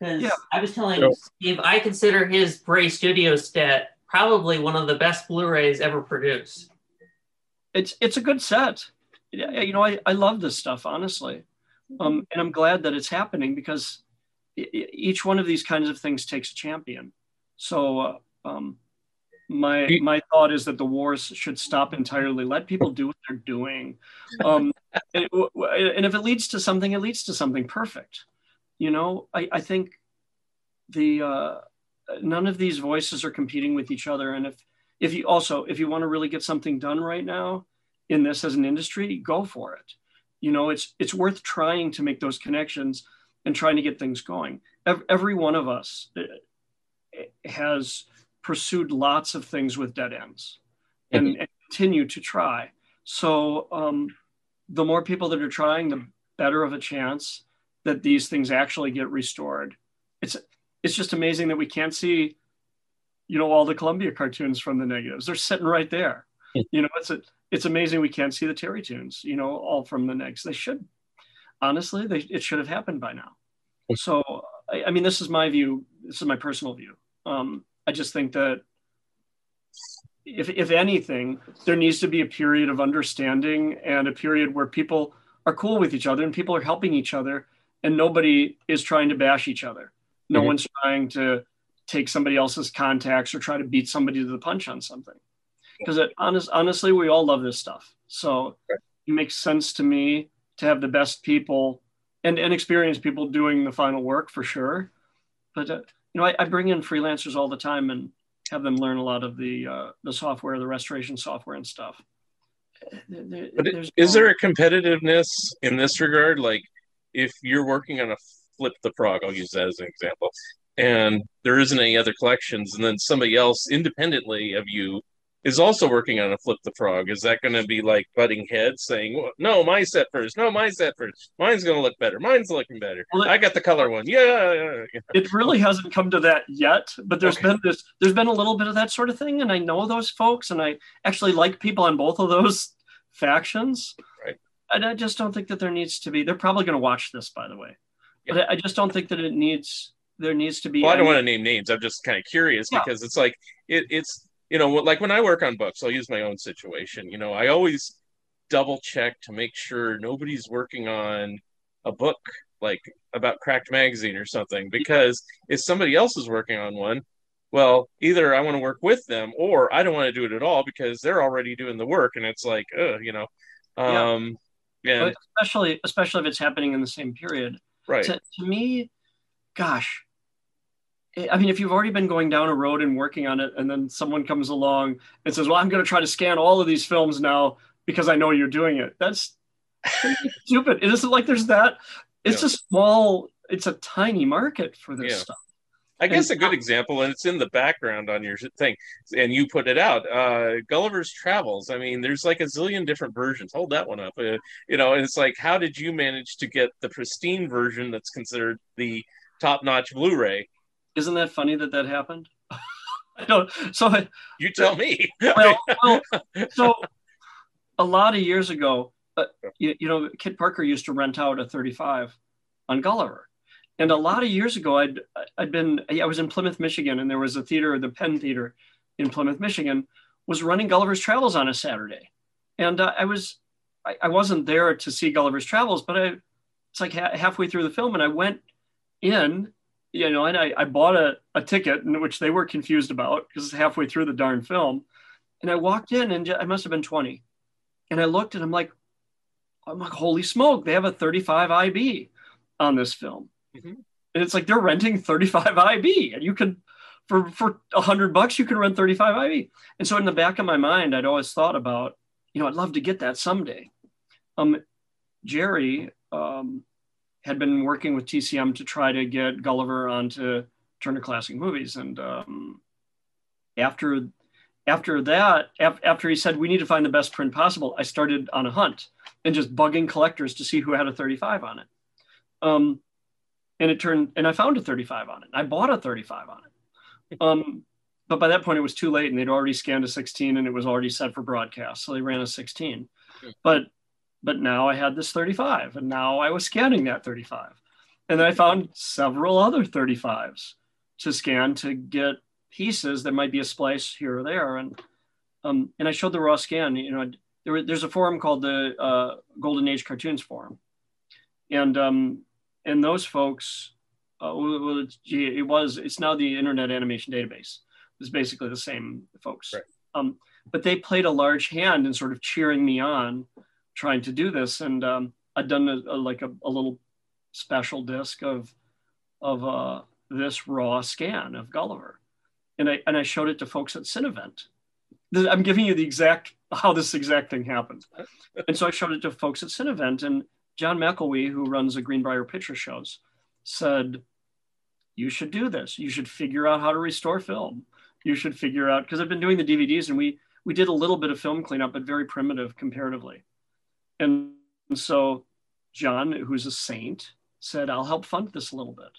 Because yeah. I was telling so, Steve, I consider his Bray Studio set probably one of the best Blu-rays ever produced. It's, it's a good set. You know, I, I love this stuff, honestly. Um, and I'm glad that it's happening, because each one of these kinds of things takes a champion. So uh, um, my my thought is that the wars should stop entirely. Let people do what they're doing, um, and, and if it leads to something, it leads to something perfect. You know, I, I think the uh, none of these voices are competing with each other. And if if you also if you want to really get something done right now in this as an industry, go for it. You know, it's it's worth trying to make those connections and trying to get things going. Every, every one of us has pursued lots of things with dead ends and, mm-hmm. and continue to try. So um, the more people that are trying, the better of a chance that these things actually get restored. It's, it's just amazing that we can't see, you know, all the Columbia cartoons from the negatives. They're sitting right there. Mm-hmm. You know, it's, a, it's amazing we can't see the Terry Tunes, you know, all from the negs. They should, honestly, they, it should have happened by now. Mm-hmm. So, I, I mean, this is my view. This is my personal view. Um, I just think that if, if anything, there needs to be a period of understanding and a period where people are cool with each other and people are helping each other and nobody is trying to bash each other. No mm-hmm. one's trying to take somebody else's contacts or try to beat somebody to the punch on something. Because honest, honestly, we all love this stuff. So it makes sense to me to have the best people and, and experienced people doing the final work for sure. But, uh, you know, I, I bring in freelancers all the time and have them learn a lot of the, uh, the software, the restoration software and stuff. There, but it, is there a competitiveness in this regard? Like if you're working on a Flip the Frog, I'll use that as an example, and there isn't any other collections, and then somebody else independently of you is also working on a Flip the Frog, is that going to be like butting heads saying, well, no, my set first, no, my set first, mine's going to look better, mine's looking better, well, I got the color one, yeah, yeah, yeah. It really hasn't come to that yet, but there's okay. been this, there's been a little bit of that sort of thing, and I know those folks, and I actually like people on both of those factions, right? And I just don't think that there needs to be, they're probably going to watch this, by the way, yeah. But I just don't think that it needs, there needs to be. Well, I don't want to name names, I'm just kind of curious, yeah. Because it's like, it, it's, you know, like when I work on books, I'll use my own situation. You know, I always double check to make sure nobody's working on a book like about Cracked Magazine or something, because if somebody else is working on one, well, either I want to work with them or I don't want to do it at all because they're already doing the work. And it's like, uh, you know, um, yeah. And, especially, especially if it's happening in the same period. Right. To, to me, gosh. I mean, if you've already been going down a road and working on it, and then someone comes along and says, well, I'm going to try to scan all of these films now because I know you're doing it. That's stupid. It isn't like there's that. It's yeah. a small, it's a tiny market for this yeah. stuff. I and, guess a good example, and it's in the background on your thing, and you put it out, uh, Gulliver's Travels. I mean, there's like a zillion different versions. Hold that one up. Uh, you know, and it's like, how did you manage to get the pristine version that's considered the top-notch Blu-ray? Isn't that funny that that happened? I don't. So I, you tell me. well, well, so a lot of years ago, uh, you, you know, Kit Parker used to rent out a thirty-five on Gulliver, and a lot of years ago, I'd I'd been I was in Plymouth, Michigan, and there was a theater, the Penn Theater, in Plymouth, Michigan, was running Gulliver's Travels on a Saturday, and uh, I was I, I wasn't there to see Gulliver's Travels, but I it's like ha- halfway through the film, and I went in. You know, and I, I bought a, a ticket, which they were confused about because it's halfway through the darn film. And I walked in and I must have been twenty. And I looked and I'm like, I'm like, holy smoke, they have a thirty-five I B on this film. Mm-hmm. And it's like they're renting thirty-five I B. And you can, for for a hundred bucks, you can rent thirty-five I B. And so in the back of my mind, I'd always thought about, you know, I'd love to get that someday. Um, Jerry, um, had been working with T C M to try to get Gulliver onto Turner Classic Movies. And um, after after that, af- after he said, we need to find the best print possible, I started on a hunt and just bugging collectors to see who had a thirty-five on it. Um, and it turned, and I found a thirty-five on it. I bought a thirty-five on it. Um, but by that point, it was too late and they'd already scanned a sixteen and it was already set for broadcast. So they ran a sixteen. But But now I had this thirty-five and now I was scanning that thirty-five. And then I found several other thirty-fives to scan to get pieces. There might be a splice here or there. And um, and I showed the raw scan, you know, there, there's a forum called the uh, Golden Age Cartoons Forum. And um, and those folks, uh, well, it was, it's now the Internet Animation Database. It's basically the same folks. Right. Um, but they played a large hand in sort of cheering me on trying to do this. And um, I'd done a, a, like a, a little special disc of of uh, this raw scan of Gulliver. And I and I showed it to folks at Cinevent. I'm giving you the exact, how this exact thing happened. And so I showed it to folks at Cinevent, and John McElwee, who runs the Greenbrier Picture Shows, said, you should do this. You should figure out how to restore film. You should figure out, because I've been doing the D V Ds and we we did a little bit of film cleanup, but very primitive comparatively. And so John, who's a saint, said, I'll help fund this a little bit.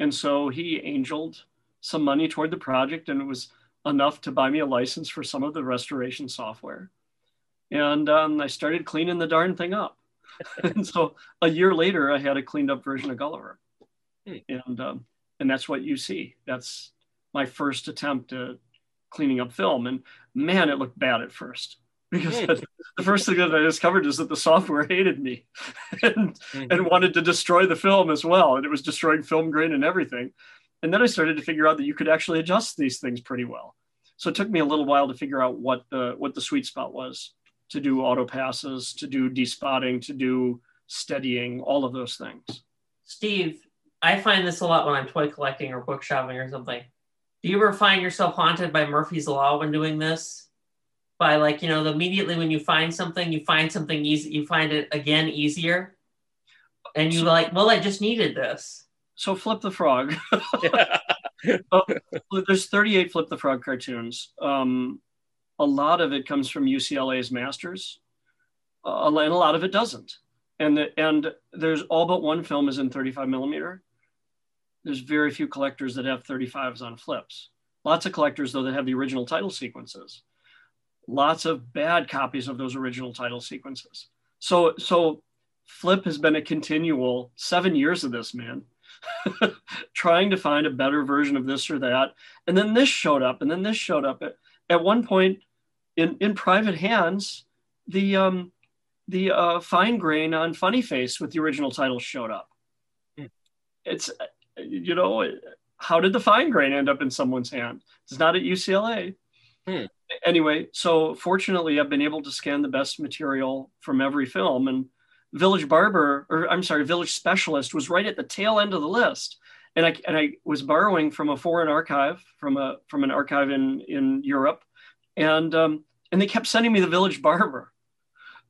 And so he angeled some money toward the project, and it was enough to buy me a license for some of the restoration software. And um, I started cleaning the darn thing up. And so a year later, I had a cleaned up version of Gulliver. Hey. And um, and that's what you see. That's my first attempt at cleaning up film. And man, it looked bad at first. Because that, the first thing that I discovered is that the software hated me and, mm-hmm. and wanted to destroy the film as well. And it was destroying film grain and everything. And then I started to figure out that you could actually adjust these things pretty well. So it took me a little while to figure out what the what the sweet spot was to do auto passes, to do despotting, to do steadying, all of those things. Steve, I find this a lot when I'm toy collecting or book shopping or something. Do you ever find yourself haunted by Murphy's Law when doing this? By like, you know, immediately when you find something, you find something easy, you find it again easier. And you're like, well, I just needed this. So Flip the Frog. Oh, there's thirty-eight Flip the Frog cartoons. Um, a lot of it comes from U C L A's Masters, uh, and a lot of it doesn't. And the, and there's all but one film is in thirty-five millimeter. There's very few collectors that have thirty-fives on flips. Lots of collectors, though, that have the original title sequences. Lots of bad copies of those original title sequences. So, so Flip has been a continual seven years of this, man. Trying to find a better version of this or that. And then this showed up, and then this showed up. At, at one point, in, in private hands, the um, the uh, fine grain on Funny Face with the original title showed up. Mm. It's, you know, how did the fine grain end up in someone's hand? It's not at U C L A. Mm. Anyway, so fortunately, I've been able to scan the best material from every film, and Village Barber, or I'm sorry, Village Specialist was right at the tail end of the list. And I, and I was borrowing from a foreign archive, from a from an archive in, in Europe. And, um, and they kept sending me the Village Barber.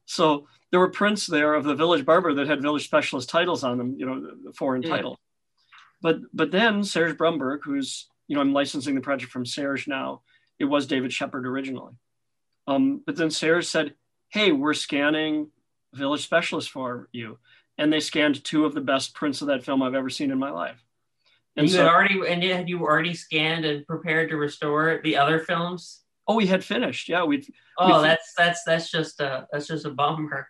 So there were prints there of the Village Barber that had Village Specialist titles on them, you know, the, the foreign yeah. title. But but then Serge Brumberg, who's, you know, I'm licensing the project from Serge now. It was David Shepard originally. Um, but then Serge said, hey, we're scanning Village Specialist for you, and they scanned two of the best prints of that film I've ever seen in my life. And you so, had already and had you already scanned and prepared to restore the other films? Oh, we had finished. Yeah, we. Oh, that's that's that's just a that's just a bummer.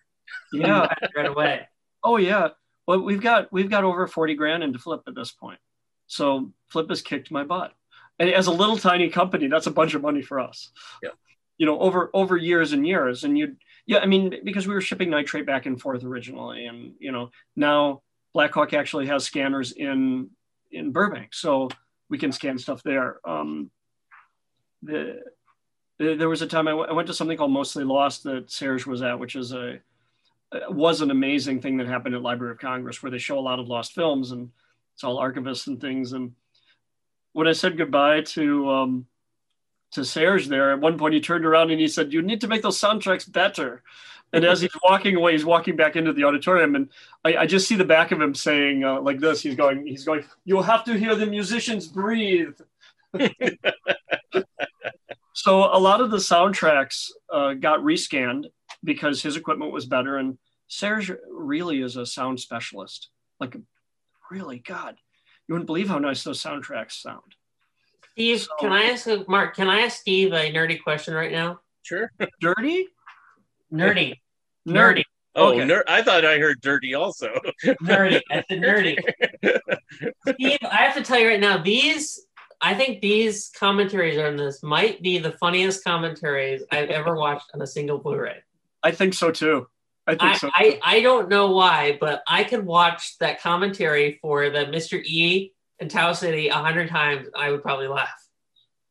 Yeah, right away. Oh yeah, well we've got we've got over forty grand into Flip at this point, so Flip has kicked my butt. And as a little tiny company, that's a bunch of money for us. Yeah, you know, over over years and years, and you'd. Yeah, I mean, because we were shipping nitrate back and forth originally, and you know, now Blackhawk actually has scanners in in Burbank, so we can scan stuff there. Um, the, the there was a time I, w I went to something called Mostly Lost that Serge was at, which is a was an amazing thing that happened at Library of Congress, where they show a lot of lost films and it's all archivists and things. And when I said goodbye to um, to Serge there, at one point he turned around and he said, you need to make those soundtracks better. And as he's walking away, he's walking back into the auditorium, and I, I just see the back of him saying uh, like this, he's going, he's going, you'll have to hear the musicians breathe. So a lot of the soundtracks uh, got rescanned because his equipment was better. And Serge really is a sound specialist. Like really, God, you wouldn't believe how nice those soundtracks sound. Steve, so, can I ask Mark? Can I ask Steve a nerdy question right now? Sure. Dirty, nerdy, nerdy. Oh, okay. ner I thought I heard dirty also. Nerdy. I said nerdy. Steve, I have to tell you right now, these I think these commentaries on this might be the funniest commentaries I've ever watched on a single Blu-ray. I think so too. I think I, so. Too. I I don't know why, but I could watch that commentary for the Mister E. in Tau City a hundred times, I would probably laugh.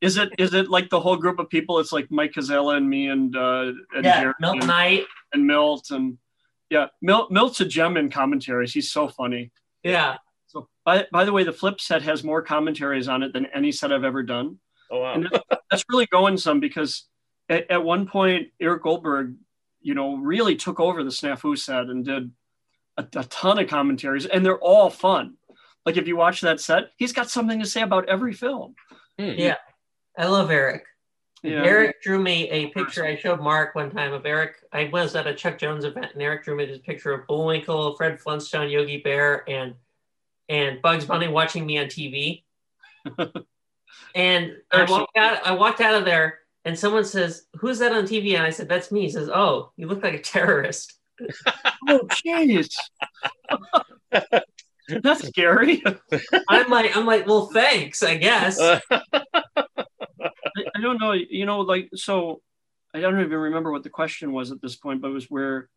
Is it is it like the whole group of people? It's like Mike Casella and me and uh, and yeah, Jared Milt and, Knight and Milt and yeah, Milt Milt's a gem in commentaries. He's so funny. Yeah. So by by the way, the Flip set has more commentaries on it than any set I've ever done. Oh wow, and that's really going some because at, at one point Eric Goldberg, you know, really took over the Snafu set and did a, a ton of commentaries, and they're all fun. Like if you watch that set, he's got something to say about every film. Mm. Yeah, I love Eric. Yeah. Eric drew me a picture. I showed Mark one time of Eric. I was at a Chuck Jones event, and Eric drew me this picture of Bullwinkle, Fred Flintstone, Yogi Bear, and and Bugs Bunny watching me on T V. And I walked out. I walked out of there, and someone says, "Who's that on T V?" And I said, "That's me." He says, "Oh, you look like a terrorist." Oh, jeez. That's scary. I'm like, I'm like, well, thanks, I guess. I, I don't know, you know, like, so I don't even remember what the question was at this point, but it was where,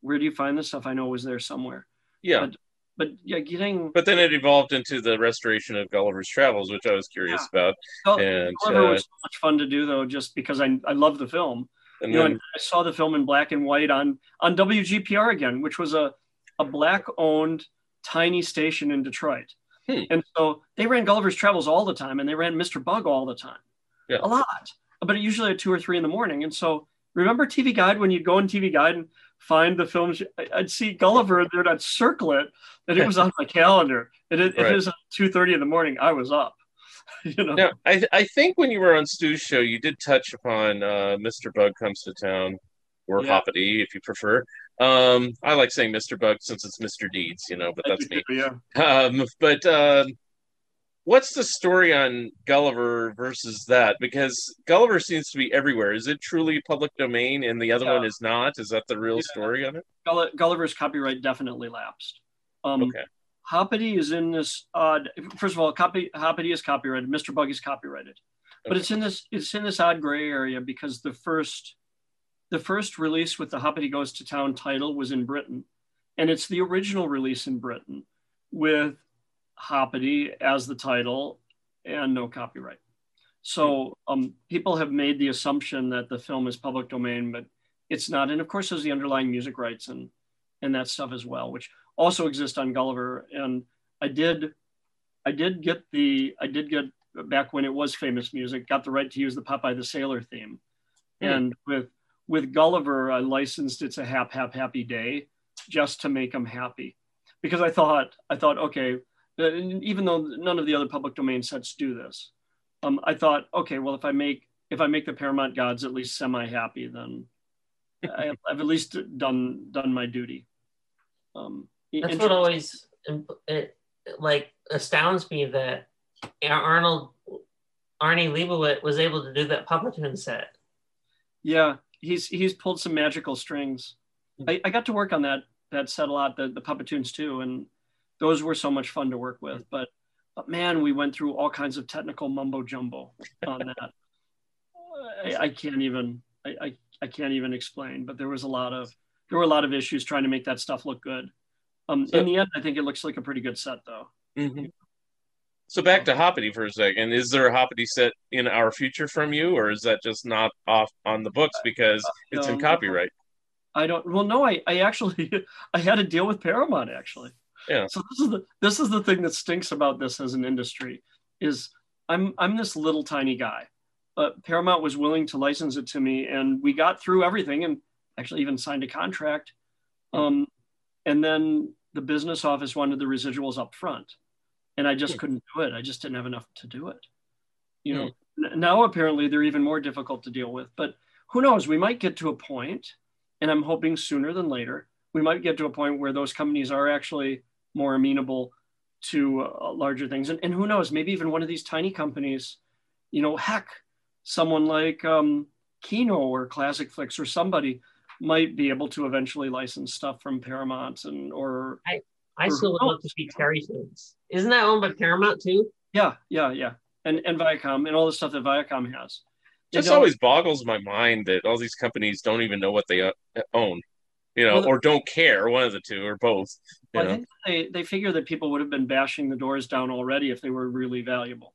where do you find this stuff? I know it was there somewhere. Yeah. But But yeah, getting. But then it evolved into the restoration of Gulliver's Travels, which I was curious yeah. about. Gull- and, Gulliver uh, was so much fun to do, though, just because I I love the film. And you then, know, and I saw the film in black and white on on W G P R again, which was a a black-owned tiny station in Detroit. Hmm. And so they ran Gulliver's Travels all the time, and they ran Mister Bug all the time, yeah. a lot. But usually at two or three in the morning. And so remember T V Guide, when you'd go in T V Guide and find the films, I'd see Gulliver and then I'd circle it, and it was on my calendar. And it, right. it was at two thirty in the morning. I was up. You know? Now, I, I think when you were on Stu's show, you did touch upon uh, Mister Bug Comes to Town, or yeah. Hoppity, if you prefer. Um, I like saying Mister Bug since it's Mister Deeds, you know, but that's me. Yeah. Um, but um, what's the story on Gulliver versus that? Because Gulliver seems to be everywhere. Is it truly public domain and the other yeah. one is not? Is that the real yeah. story on it? Gull- Gulliver's copyright definitely lapsed. Um, okay. Hoppity is in this odd, first of all, copy, Hoppity is copyrighted. Mister Bug is copyrighted. But okay. it's in this it's in this odd gray area because the first... The first release with the Hoppity Goes to Town title was in Britain, and it's the original release in Britain with Hoppity as the title and no copyright. So um, people have made the assumption that the film is public domain, but it's not. And of course, there's the underlying music rights and and that stuff as well, which also exist on Gulliver. And I did, I did get the, I did get back when it was Famous Music, got the right to use the Popeye the Sailor theme, mm. and with. With Gulliver, I licensed It's a Hap, Hap, Happy Day just to make them happy. Because I thought, I thought, okay, even though none of the other public domain sets do this, um, I thought, okay, well, if I make if I make the Paramount gods at least semi-happy, then I, I've at least done done my duty. Um, That's what always it, like astounds me that Arnold, Arnie Leibowitz was able to do that Puppetoon set. Yeah. He's he's pulled some magical strings. I, I got to work on that that set a lot, the, the Puppetoons too, and those were so much fun to work with. But but man, we went through all kinds of technical mumbo jumbo on that. I, I can't even I, I I can't even explain. But there was a lot of there were a lot of issues trying to make that stuff look good. Um, so, in the end, I think it looks like a pretty good set though. Mm-hmm. So back to Hoppity for a second. Is there a Hoppity set in our future from you, or is that just not off on the books because it's um, in copyright? I don't. Well, no, I, I actually I had a deal with Paramount actually. Yeah. So this is the this is the thing that stinks about this as an industry is I'm I'm this little tiny guy, but Paramount was willing to license it to me, and we got through everything, and actually even signed a contract. Um, and then the business office wanted the residuals up front. And I just couldn't do it. I just didn't have enough to do it. You know, mm. now apparently they're even more difficult to deal with, but who knows, we might get to a point, and I'm hoping sooner than later, we might get to a point where those companies are actually more amenable to uh, larger things. And, and who knows, maybe even one of these tiny companies, you know, heck, someone like um, Kino or Classic Flicks or somebody might be able to eventually license stuff from Paramount and, or- I- I still would love to see Terry Foods. Isn't that owned by Paramount too? Yeah, yeah, yeah. And and Viacom and all the stuff that Viacom has. It just always boggles my mind that all these companies don't even know what they own, you know, well, or don't care, one of the two or both. You well, know? I think they, they figure that people would have been bashing the doors down already if they were really valuable.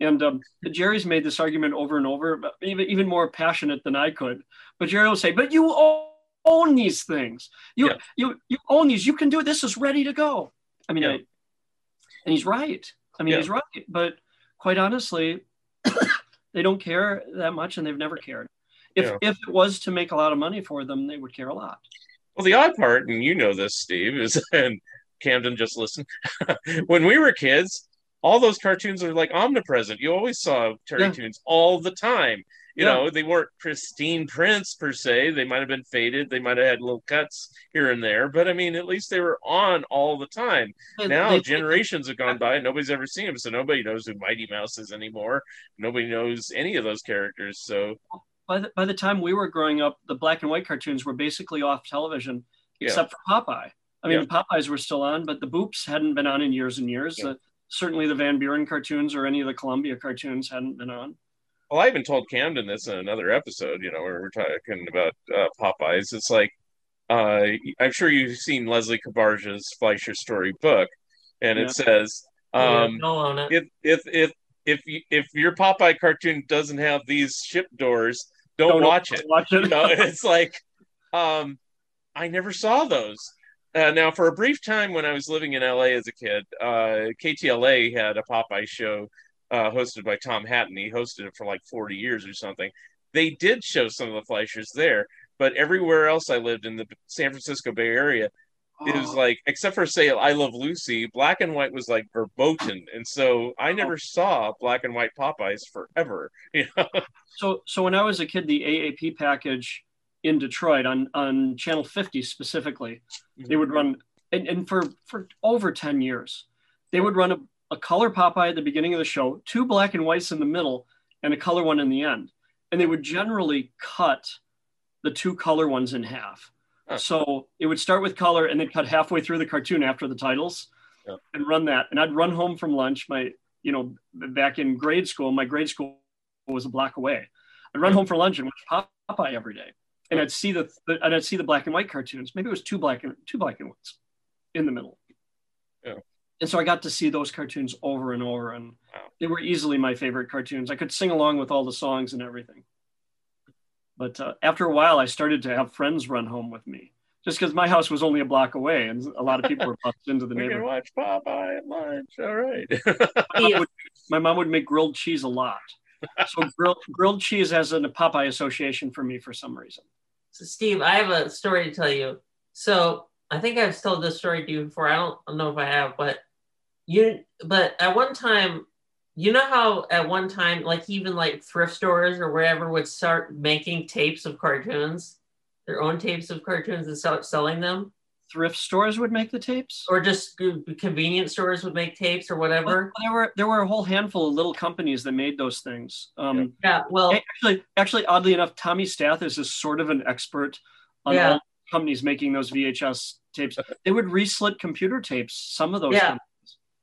And um, Jerry's made this argument over and over, even, even more passionate than I could. But Jerry will say, but you own... own these things. You yeah. you you own these. You can do it. This is ready to go. I mean, yeah. I, and he's right. I mean, yeah. he's right. But quite honestly, they don't care that much, and they've never cared. If yeah. if it was to make a lot of money for them, they would care a lot. Well, the odd part, and you know this, Steve, is and Camden just listened. When we were kids, all those cartoons are like omnipresent. You always saw Terry yeah. Toons all the time. You yeah. know, they weren't pristine prints per se. They might have been faded. They might have had little cuts here and there. But I mean, at least they were on all the time. They, now they, generations they, have gone by and nobody's ever seen them. So nobody knows who Mighty Mouse is anymore. Nobody knows any of those characters. So by the, by the time we were growing up, the black and white cartoons were basically off television, except yeah. for Popeye. I mean, yeah. the Popeyes were still on, but the Boops hadn't been on in years and years. Yeah. Uh, certainly the Van Buren cartoons or any of the Columbia cartoons hadn't been on. Well, I even told Camden this in another episode, you know, where we're talking about uh, Popeyes. It's like, uh, I'm sure you've seen Leslie Cabarge's Fleischer Story book, and yeah. it says, um, yeah, on it. if if if if you, if your Popeye cartoon doesn't have these ship doors, don't, don't watch it. Watch it. You know, it's like, um, I never saw those. Uh, now, for a brief time when I was living in L A as a kid, uh, K T L A had a Popeye show uh, hosted by Tom Hatton. He hosted it for like forty years or something. They did show some of the Fleischers there, but everywhere else I lived in the San Francisco Bay Area, oh. it was like, except for, say, I Love Lucy, black and white was like verboten. And so I never oh. saw black and white Popeyes forever. You know? So, so when I was a kid, the A A P package in Detroit on, on Channel fifty specifically, mm-hmm. they would run, and, and for, for over ten years, they would run a, a color Popeye at the beginning of the show, two black and whites in the middle, and a color one in the end. And they would generally cut the two color ones in half. Huh. So it would start with color and then cut halfway through the cartoon after the titles yeah. and run that. And I'd run home from lunch. My, you know, back in grade school, my grade school was a block away. I'd run home for lunch and watch Popeye every day. And I'd see the, and I'd see the black and white cartoons. Maybe it was two black and two black and whites in the middle. Yeah. And so I got to see those cartoons over and over, and wow. they were easily my favorite cartoons. I could sing along with all the songs and everything. But uh, after a while, I started to have friends run home with me, just because my house was only a block away, and a lot of people were bussed into the we neighborhood. Watch Popeye at lunch. All right. my, mom would, my mom would make grilled cheese a lot. So grill, grilled cheese has a Popeye association for me for some reason. So Steve, I have a story to tell you. So I think I've told this story to you before. I don't know if I have, but you. But at one time, you know how at one time, like even like thrift stores or wherever would start making tapes of cartoons, their own tapes of cartoons, and start selling them. Thrift stores would make the tapes, or just convenience stores would make tapes or whatever. Well, there were there were a whole handful of little companies that made those things. Um, yeah, well, actually, actually, oddly enough, Tommy Stathis is sort of an expert on yeah. all companies making those V H S tapes. They would re-slit computer tapes. Some of those. Yeah. Companies.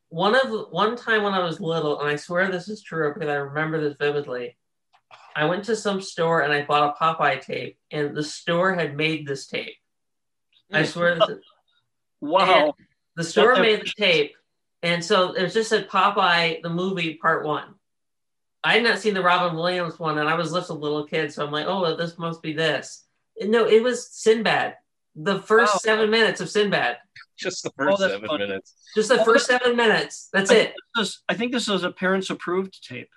One of one time when I was little, and I swear this is true because I remember this vividly. I went to some store and I bought a Popeye tape, and the store had made this tape. I swear. This is, wow. The store made the tape. And so it was just a Popeye, the movie, part one. I had not seen the Robin Williams one, and I was just a little kid. So I'm like, oh, well, this must be this. And no, it was Sinbad. The first oh. seven minutes of Sinbad. Just the first oh, seven funny. minutes. Just the first seven minutes. That's I it. Was, I think this was a parents approved tape.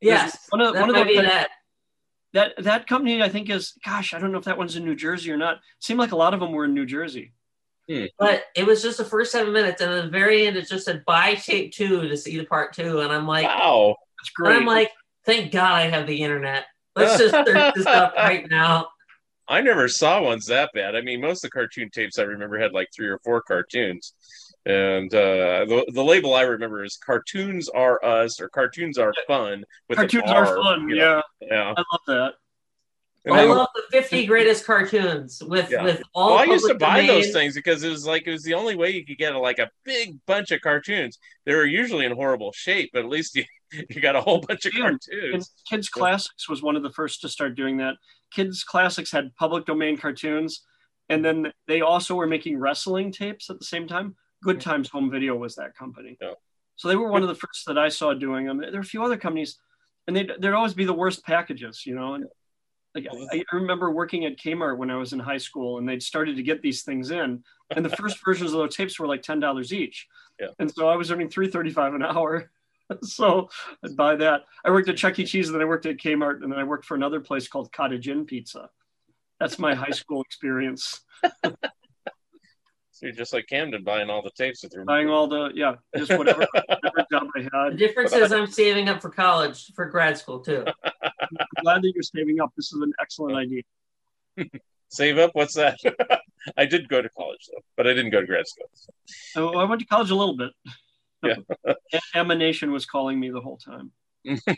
Yes. One of, that one might of the, be that. That that company, I think, is, gosh, I don't know if that one's in New Jersey or not. It seemed like a lot of them were in New Jersey. Hmm. But it was just the first seven minutes. And at the very end, it just said, buy tape two to see the part two. And I'm like, wow, that's great. And I'm like, thank God I have the internet. Let's just search this up right now. I never saw ones that bad. I mean, most of the cartoon tapes I remember had like three or four cartoons. And uh, the, the label I remember is Cartoons Are Us or Cartoons Are Fun. With cartoons R, are fun, you know? yeah. yeah. I love that. And I love the fifty greatest cartoons with, yeah. with all well, I used to buy domain. those things because it was like, it was the only way you could get a, like a big bunch of cartoons. They were usually in horrible shape, but at least you, you got a whole bunch of cartoons. And Kids yeah. Classics was one of the first to start doing that. Kids Classics had public domain cartoons, and then they also were making wrestling tapes at the same time. Good Times Home Video was that company. Yeah. So they were one of the first that I saw doing them. There were a few other companies, and they'd, there'd always be the worst packages, you know? And like, I, I remember working at Kmart when I was in high school, and they'd started to get these things in, and the first versions of those tapes were like ten dollars each. Yeah. And so I was earning three dollars and thirty-five cents an hour. So I'd buy that. I worked at Chuck E. Cheese, and then I worked at Kmart, and then I worked for another place called Cottage Inn Pizza. That's my high school experience. You're just like Camden, buying all the tapes with your buying all the yeah, just whatever, whatever job I had. The difference is I'm saving up for college, for grad school too. I'm glad that you're saving up. This is an excellent idea. Save up? What's that? I did go to college though, but I didn't go to grad school. So I went to college a little bit. Yeah, Emanation was calling me the whole time. So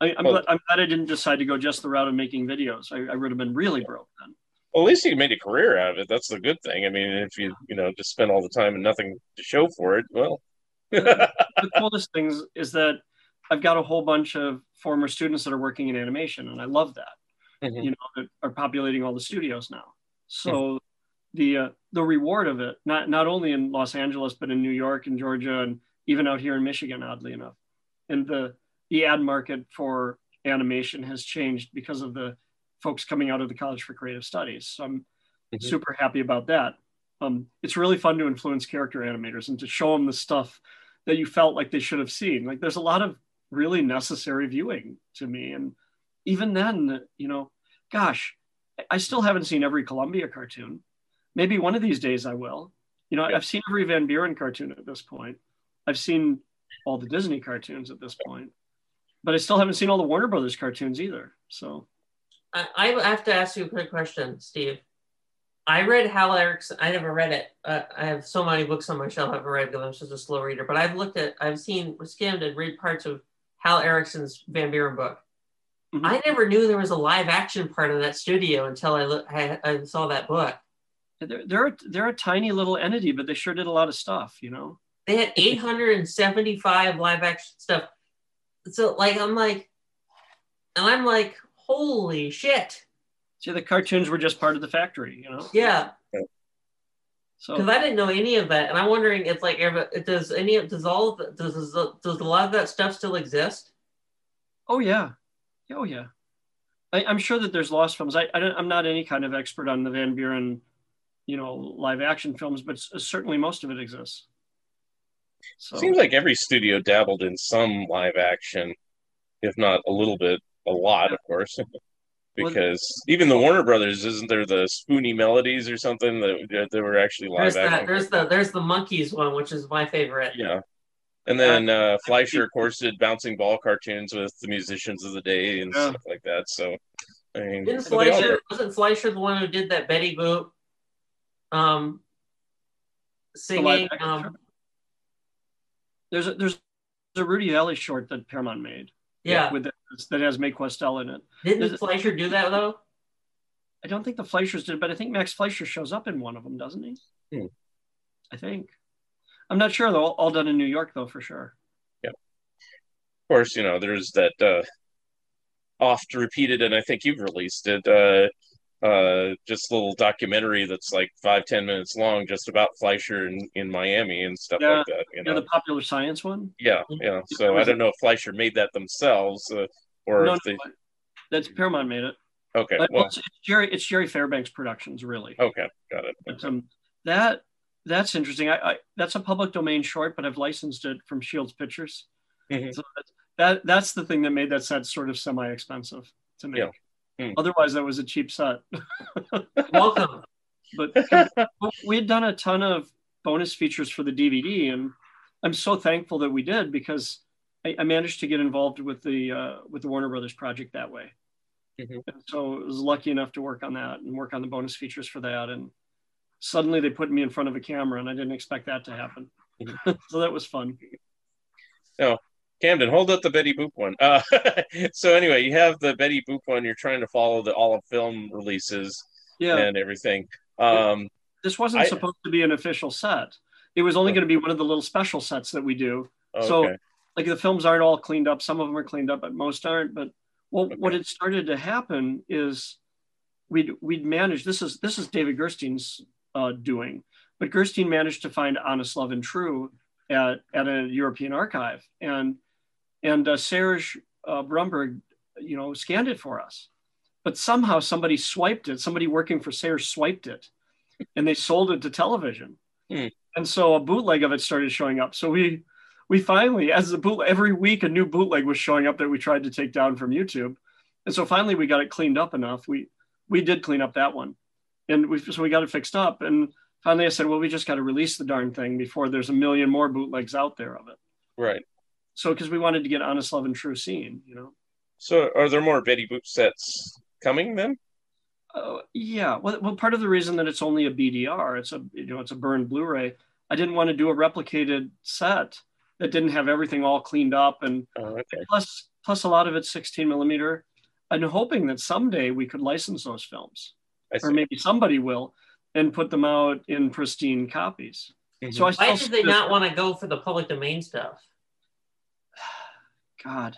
I, I'm well, glad I'm glad I didn't decide to go just the route of making videos. I, I would have been really yeah. broke then. Well, at least you made a career out of it. That's the good thing. I mean, if you, you know, just spend all the time and nothing to show for it, well. the, the coolest things is that I've got a whole bunch of former students that are working in animation, and I love that, mm-hmm. you know, that are populating all the studios now. So the uh, the reward of it, not not only in Los Angeles, but in New York and Georgia, and even out here in Michigan, oddly enough. And the the ad market for animation has changed because of the folks coming out of the College for Creative Studies. So I'm mm-hmm. super happy about that. Um, it's really fun to influence character animators and to show them the stuff that you felt like they should have seen. Like, there's a lot of really necessary viewing to me. And even then, you know, gosh, I still haven't seen every Columbia cartoon. Maybe one of these days I will. You know, yeah. I've seen every Van Buren cartoon at this point. I've seen all the Disney cartoons at this point, but I still haven't seen all the Warner Brothers cartoons either. So I, I have to ask you a quick question, Steve. I read Hal Erickson. I never read it. Uh, I have so many books on my shelf I haven't read because I'm such a slow reader. But I've looked at, I've seen, skimmed, and read parts of Hal Erickson's Van Buren book. Mm-hmm. I never knew there was a live action part of that studio until I, look, I, I saw that book. They're, they're they're a tiny little entity, but they sure did a lot of stuff. You know, they had eight hundred seventy-five live action stuff. So like, I'm like, and I'm like, holy shit. See, the cartoons were just part of the factory, you know? Yeah. So, because I didn't know any of that. And I'm wondering if, like, if, does any of, does all, of the, does, does a lot of that stuff still exist? Oh, yeah. Oh, yeah. I, I'm sure that there's lost films. I, I don't, I'm not any kind of expert on the Van Buren, you know, live action films, but certainly most of it exists. So. Seems like every studio dabbled in some live action, if not a little bit, a lot, yeah. of course. Because well, even the Warner Brothers, isn't there the Spoony Melodies or something that they were actually live? There's that, there's the there's the Monkeys one, which is my favorite. Yeah, and then uh, Fleischer, of course, did bouncing ball cartoons with the musicians of the day and yeah. stuff like that. So, I mean, didn't Fleischer, wasn't Fleischer the one who did that Betty Boop um, singing? Um, there's a, there's a Rudy Alley short that Paramount made. Yeah, with the, that has Mae Questel in it. Didn't There's, Fleischer do that though? I don't think the Fleischers did, but I think Max Fleischer shows up in one of them, doesn't he? Hmm. I think. I'm not sure though. All done in New York though, for sure. Yeah. Of course, you know, there's that uh, oft repeated, and I think you've released it. Uh, uh, just a little documentary that's like five, ten minutes long, just about Fleischer in, in Miami and stuff yeah. like that. You know? Yeah, the Popular Science one? Yeah, yeah. So I don't know if Fleischer made that themselves uh, or no, if they... No, that's Paramount made it. Okay, but well... It's, it's, Jerry, it's Jerry Fairbanks Productions, really. Okay, got it. Okay. But, um, that, that's interesting. I, I That's a public domain short, but I've licensed it from Shields Pictures. Mm-hmm. So that's, that, that's the thing that made that set sort of semi-expensive to make. Yeah. Otherwise, that was a cheap set. Welcome. But we had done a ton of bonus features for the D V D, and I'm so thankful that we did because I, I managed to get involved with the uh, with the Warner Brothers project that way. Mm-hmm. And so I was lucky enough to work on that and work on the bonus features for that. And suddenly they put me in front of a camera, and I didn't expect that to happen. So that was fun. Oh. Camden, hold up the Betty Boop one. Uh, so anyway, you have the Betty Boop one. You're trying to follow the all of film releases yeah. and everything. Um, this wasn't I, supposed to be an official set. It was only okay. going to be one of the little special sets that we do. Okay. So like the films aren't all cleaned up. Some of them are cleaned up, but most aren't. But well, okay. what had started to happen is we'd we'd managed. This is this is David Gerstein's uh, doing, but Gerstein managed to find Honest Love and True at at a European archive and. And uh, Serge uh, Brumberg, you know, scanned it for us. But somehow somebody swiped it. Somebody working for Serge swiped it. And they sold it to television. Mm. And so a bootleg of it started showing up. So we we finally, as the bootleg, every week a new bootleg was showing up that we tried to take down from YouTube. And so finally we got it cleaned up enough. We we did clean up that one. And we so we got it fixed up. And finally I said, well, we just got to release the darn thing before there's a million more bootlegs out there of it. Right. So, because we wanted to get Honest Love and True seen, you know. So, are there more Betty Boop sets coming then? Uh, yeah. Well, well, part of the reason that it's only a B D R, it's a you know, it's a burned Blu-ray. I didn't want to do a replicated set that didn't have everything all cleaned up, and oh, okay. plus plus a lot of it's sixteen millimeter. I'm hoping that someday we could license those films, or maybe somebody will, and put them out in pristine copies. Mm-hmm. So, I why did they not want to go for the public domain stuff? God,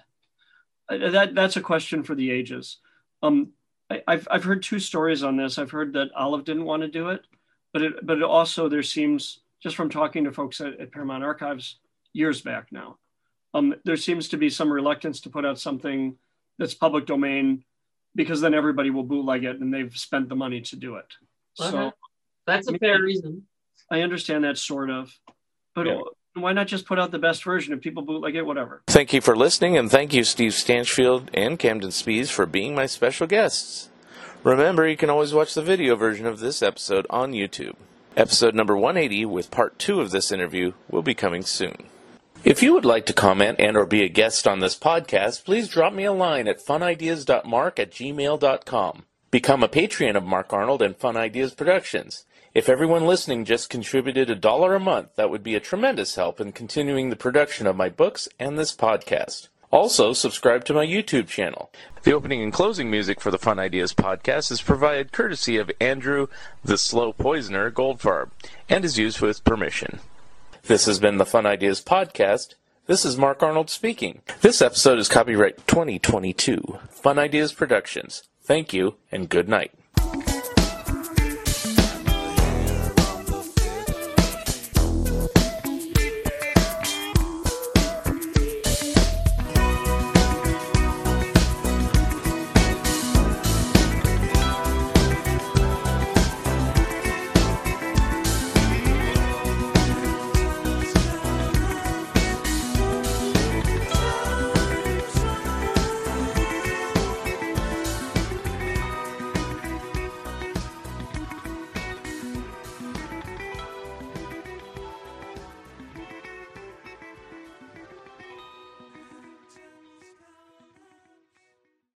that that's a question for the ages. Um, I, I've, I've heard two stories on this. I've heard that Olive didn't want to do it, but it, but it also there seems, just from talking to folks at, at Paramount Archives years back now, um, there seems to be some reluctance to put out something that's public domain, because then everybody will bootleg it and they've spent the money to do it. Well, so that's a fair reason. I understand that sort of, but yeah. Why not just put out the best version? If people bootleg it, whatever. Thank you for listening, and thank you, Steve Stanchfield and Camden Spees, for being my special guests. Remember, you can always watch the video version of this episode on YouTube. Episode number one eighty with part two of this interview will be coming soon. If you would like to comment and or be a guest on this podcast, please drop me a line at funideas dot mark at gmail dot com. Become a Patreon of Mark Arnold and Fun Ideas Productions. If everyone listening just contributed a dollar a month, that would be a tremendous help in continuing the production of my books and this podcast. Also, subscribe to my YouTube channel. The opening and closing music for the Fun Ideas podcast is provided courtesy of Andrew the Slow Poisoner Goldfarb and is used with permission. This has been the Fun Ideas Podcast. This is Mark Arnold speaking. This episode is copyright twenty twenty-two. Fun Ideas Productions. Thank you, and good night.